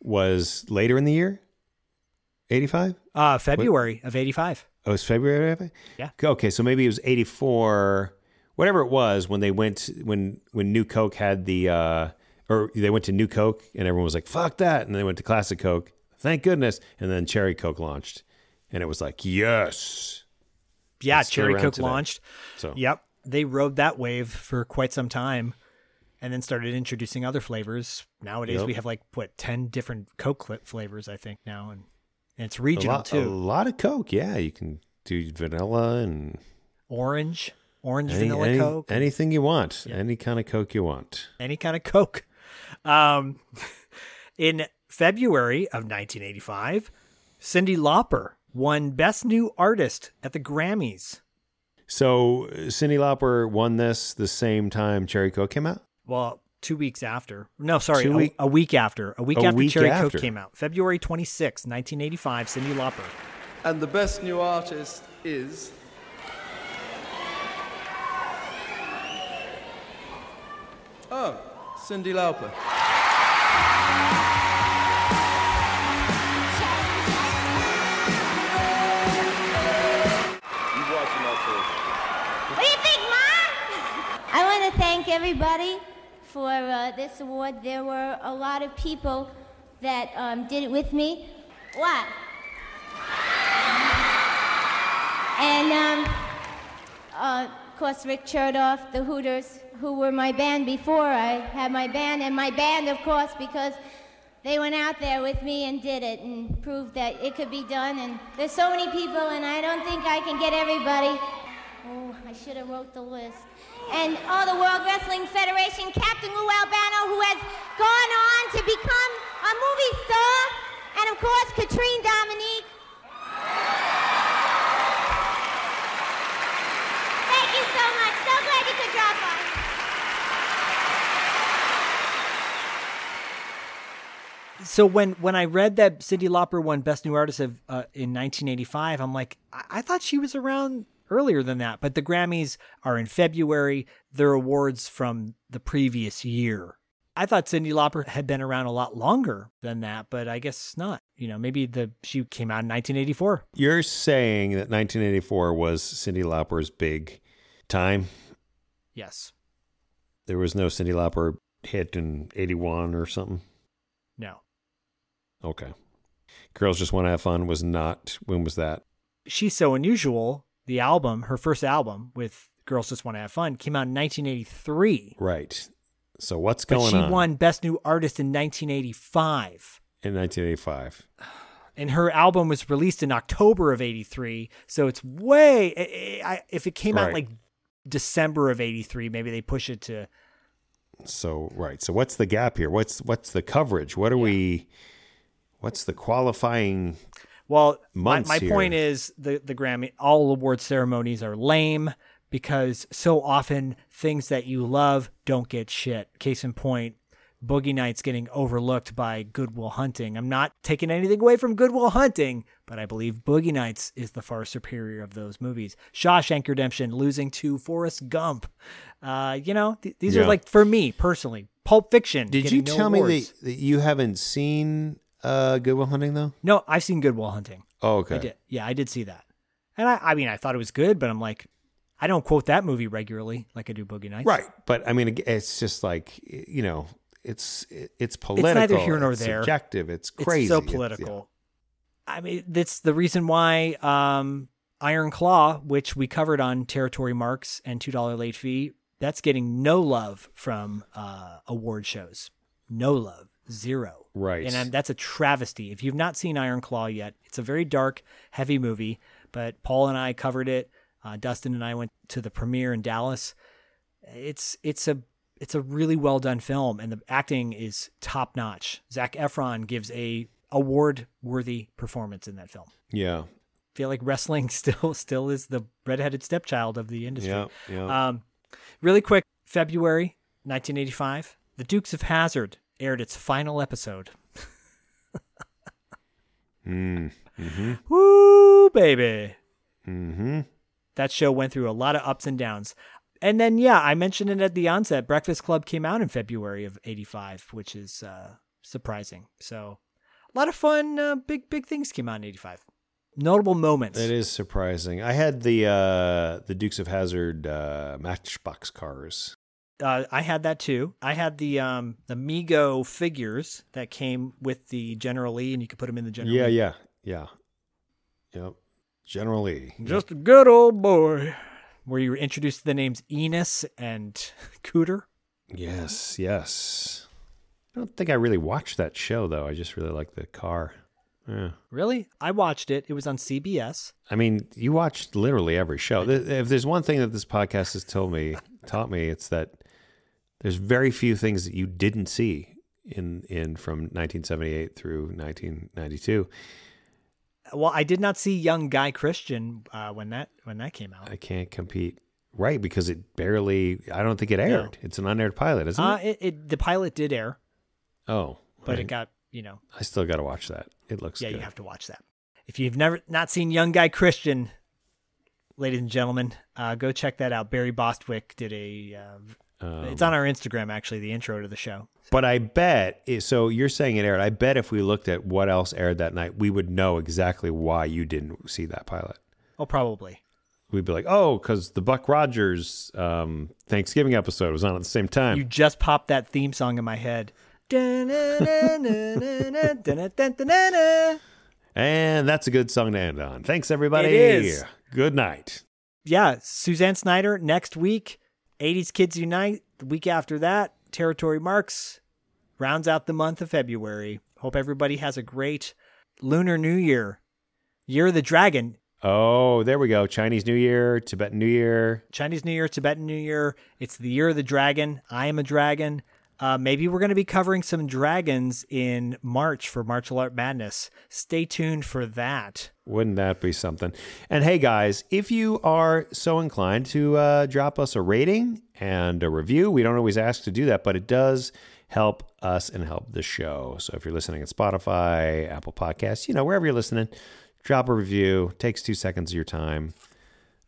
was later in the year. eighty-five? Uh, February what? Of eighty-five. Oh, it was February of eighty-five? Yeah. Okay, so maybe it was eighty-four, whatever it was, when they went, when when New Coke had the, uh, or they went to New Coke, and everyone was like, fuck that, and they went to Classic Coke, thank goodness, and then Cherry Coke launched, and it was like, yes. Yeah, Let's Cherry Coke today. Launched. So yep, they rode that wave for quite some time, and then started introducing other flavors. Nowadays, yep. we have like, what, ten different Coke flavors, I think, now, and And it's regional, a lot, too. A lot of Coke, yeah. You can do vanilla and... Orange. Orange any, vanilla any, Coke. Anything you want. Yeah. Any kind of Coke you want. Any kind of Coke. Um, in February of nineteen eighty-five, Cyndi Lauper won Best New Artist at the Grammys. So Cyndi Lauper won this the same time Cherry Coke came out? Well... Two weeks after. No, sorry, a, week, a week after. A week a after week Cherry after. Coke came out. February twenty-sixth, nineteen eighty-five, Cyndi Lauper. And the best new artist is... Oh, Cyndi Lauper. What do you think, Ma? I want to thank everybody. For uh, this award, there were a lot of people that um, did it with me. What? And um, uh, of course, Rick Chertoff, the Hooters, who were my band before I had my band, and my band, of course, because they went out there with me and did it and proved that it could be done. And there's so many people, and I don't think I can get everybody. Oh, I should have wrote the list. And all the World Wrestling Federation, Captain Lou Albano, who has gone on to become a movie star. And of course, Katrine Dominique. Thank you so much. So glad you could drop by. So when, when I read that Cyndi Lauper won Best New Artist of uh, in nineteen eighty-five, I'm like, I-, I thought she was around earlier than that. But the Grammys are in February. They're awards from the previous year. I thought Cyndi Lauper had been around a lot longer than that, but I guess not. You know, maybe the she came out in nineteen eighty-four. You're saying that nineteen eighty-four was Cyndi Lauper's big time? Yes. There was no Cyndi Lauper hit in eighty-one or something? No. Okay. Girls Just Want to Have Fun was not, when was that? She's So Unusual, the album, her first album with Girls Just Want to Have Fun, came out in nineteen eighty-three. Right. So what's going on? But she on? won Best New Artist in nineteen eighty-five. In nineteen eighty-five. And her album was released in October of eighty-three. So it's way, if it came right. out like December of eighty-three, maybe they push it to. So, right. So what's the gap here? What's, what's the coverage? What are yeah. we, what's the qualifying Well, months my, my here? point is the, the Grammy, all award ceremonies are lame. Because so often things that you love don't get shit. Case in point, Boogie Nights getting overlooked by Good Will Hunting. I'm not taking anything away from Good Will Hunting, but I believe Boogie Nights is the far superior of those movies. Shawshank Redemption losing to Forrest Gump. Uh, you know, th- these yeah. are like, for me personally, Pulp Fiction. Did you tell no me that, that you haven't seen uh, Good Will Hunting though? No, I've seen Good Will Hunting. Oh, okay. I did. Yeah, I did see that. And I, I mean, I thought it was good, but I'm like, I don't quote that movie regularly like I do Boogie Nights. Right. But I mean, it's just like, you know, it's it's political. It's neither here nor it's there. It's subjective. It's crazy. It's so political. It's, yeah. I mean, that's the reason why um, Iron Claw, which we covered on Territory Marks and Two Dollar Late Fee, that's getting no love from uh, award shows. No love. Zero. Right. And um, that's a travesty. If you've not seen Iron Claw yet, it's a very dark, heavy movie, but Paul and I covered it. Uh, Dustin and I went to the premiere in Dallas. It's it's a it's a really well done film, and the acting is top notch. Zac Efron gives a award worthy performance in that film. Yeah, I feel like wrestling still still is the redheaded stepchild of the industry. Yeah, yeah. Um, really quick, February nineteen eighty-five, The Dukes of Hazzard aired its final episode. mm, mm-hmm. Woo, baby. Mm-hmm. That show went through a lot of ups and downs. And then, yeah, I mentioned it at the onset. Breakfast Club came out in February of eighty-five, which is uh, surprising. So a lot of fun, uh, big, big things came out in eighty-five. Notable moments. That is surprising. I had the uh, the Dukes of Hazzard uh, Matchbox cars. Uh, I had that too. I had the um, the Mego figures that came with the General Lee, and you could put them in the General yeah, Lee. Yeah, yeah, yeah. Yep. General Lee. Just a good old boy. Where you were introduced to the names Enos and Cooter. Yes, yes. I don't think I really watched that show, though. I just really liked the car. Yeah. Really? I watched it. It was on C B S. I mean, you watched literally every show. If there's one thing that this podcast has told me, taught me, it's that there's very few things that you didn't see in, in from nineteen seventy-eight through nineteen ninety-two. Well, I did not see Young Guy Christian uh, when that when that came out. I Can't Compete. Right, because it barely, I don't think it aired. No. It's an unaired pilot, isn't uh, it? It, it? The pilot did air. Oh. But right. It got, you know. I still got to watch that. It looks yeah, good. Yeah, you have to watch that. If you've never not seen Young Guy Christian, ladies and gentlemen, uh, go check that out. Barry Bostwick did a, uh, um, it's on our Instagram, actually, the intro to the show. But I bet, so you're saying it aired. I bet if we looked at what else aired that night, we would know exactly why you didn't see that pilot. Oh, probably. We'd be like, oh, because the Buck Rogers um, Thanksgiving episode was on at the same time. You just popped that theme song in my head. And that's a good song to end on. Thanks, everybody. It is. Good night. Yeah, Suzanne Snyder next week. eighties Kids Unite. The week after that. Territory Marks rounds out the month of February. Hope everybody has a great Lunar New Year. Year of the Dragon. Oh, there we go. Chinese New Year, Tibetan New Year. Chinese New Year, Tibetan New Year. It's the Year of the Dragon. I am a dragon. Uh, maybe we're going to be covering some dragons in March for Martial Art Madness. Stay tuned for that. Wouldn't that be something? And hey, guys, if you are so inclined to uh, drop us a rating and a review, we don't always ask to do that, but it does help us and help the show. So if you're listening at Spotify, Apple Podcasts, you know, wherever you're listening, drop a review. It takes two seconds of your time.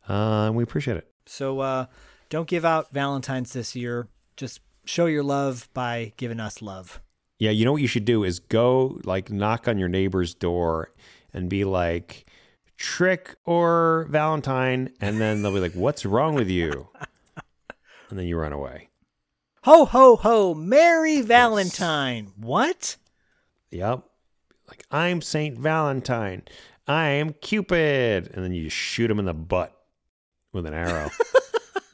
Uh, and we appreciate it. So uh, don't give out Valentine's this year. Just show your love by giving us love. Yeah, you know what you should do is go, like, knock on your neighbor's door and be like, trick or Valentine, and then they'll be like, what's wrong with you? And then you run away. Ho, ho, ho, Merry Valentine. Yes. What? Yep. Like, I'm Saint Valentine. I am Cupid. And then you just shoot him in the butt with an arrow.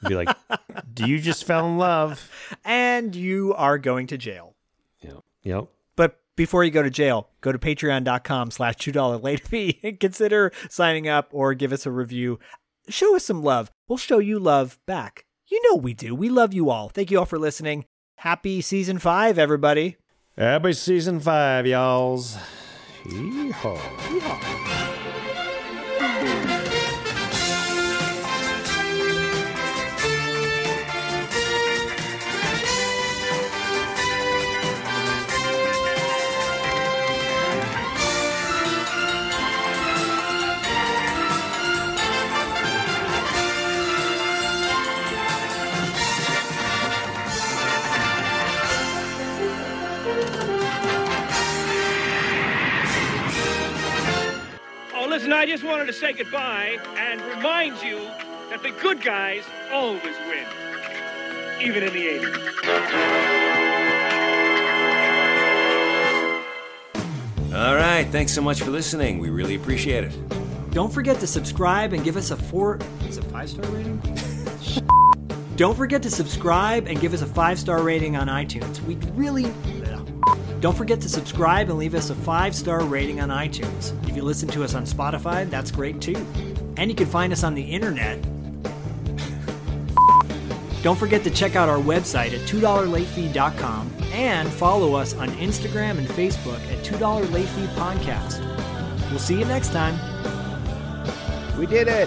Be like, do you just fell in love? And you are going to jail. Yep. Yep. But before you go to jail, go to patreon.com slash two dollar late fee and consider signing up or give us a review. Show us some love. We'll show you love back. You know we do. We love you all. Thank you all for listening. Happy season five, everybody. Happy season five, y'alls. Yeehaw. Yeehaw. Listen, I just wanted to say goodbye and remind you that the good guys always win, even in the eighties. All right, thanks so much for listening. We really appreciate it. Don't forget to subscribe and give us a four... Is it five-star rating? Don't forget to subscribe and give us a five-star rating on iTunes. We'd really... Don't forget to subscribe and leave us a five-star rating on iTunes. If you listen to us on Spotify, that's great too. And you can find us on the internet. Don't forget to check out our website at two dollar late fee dot com and follow us on Instagram and Facebook at two dollar Late Fee Podcast. We'll see you next time. We did it.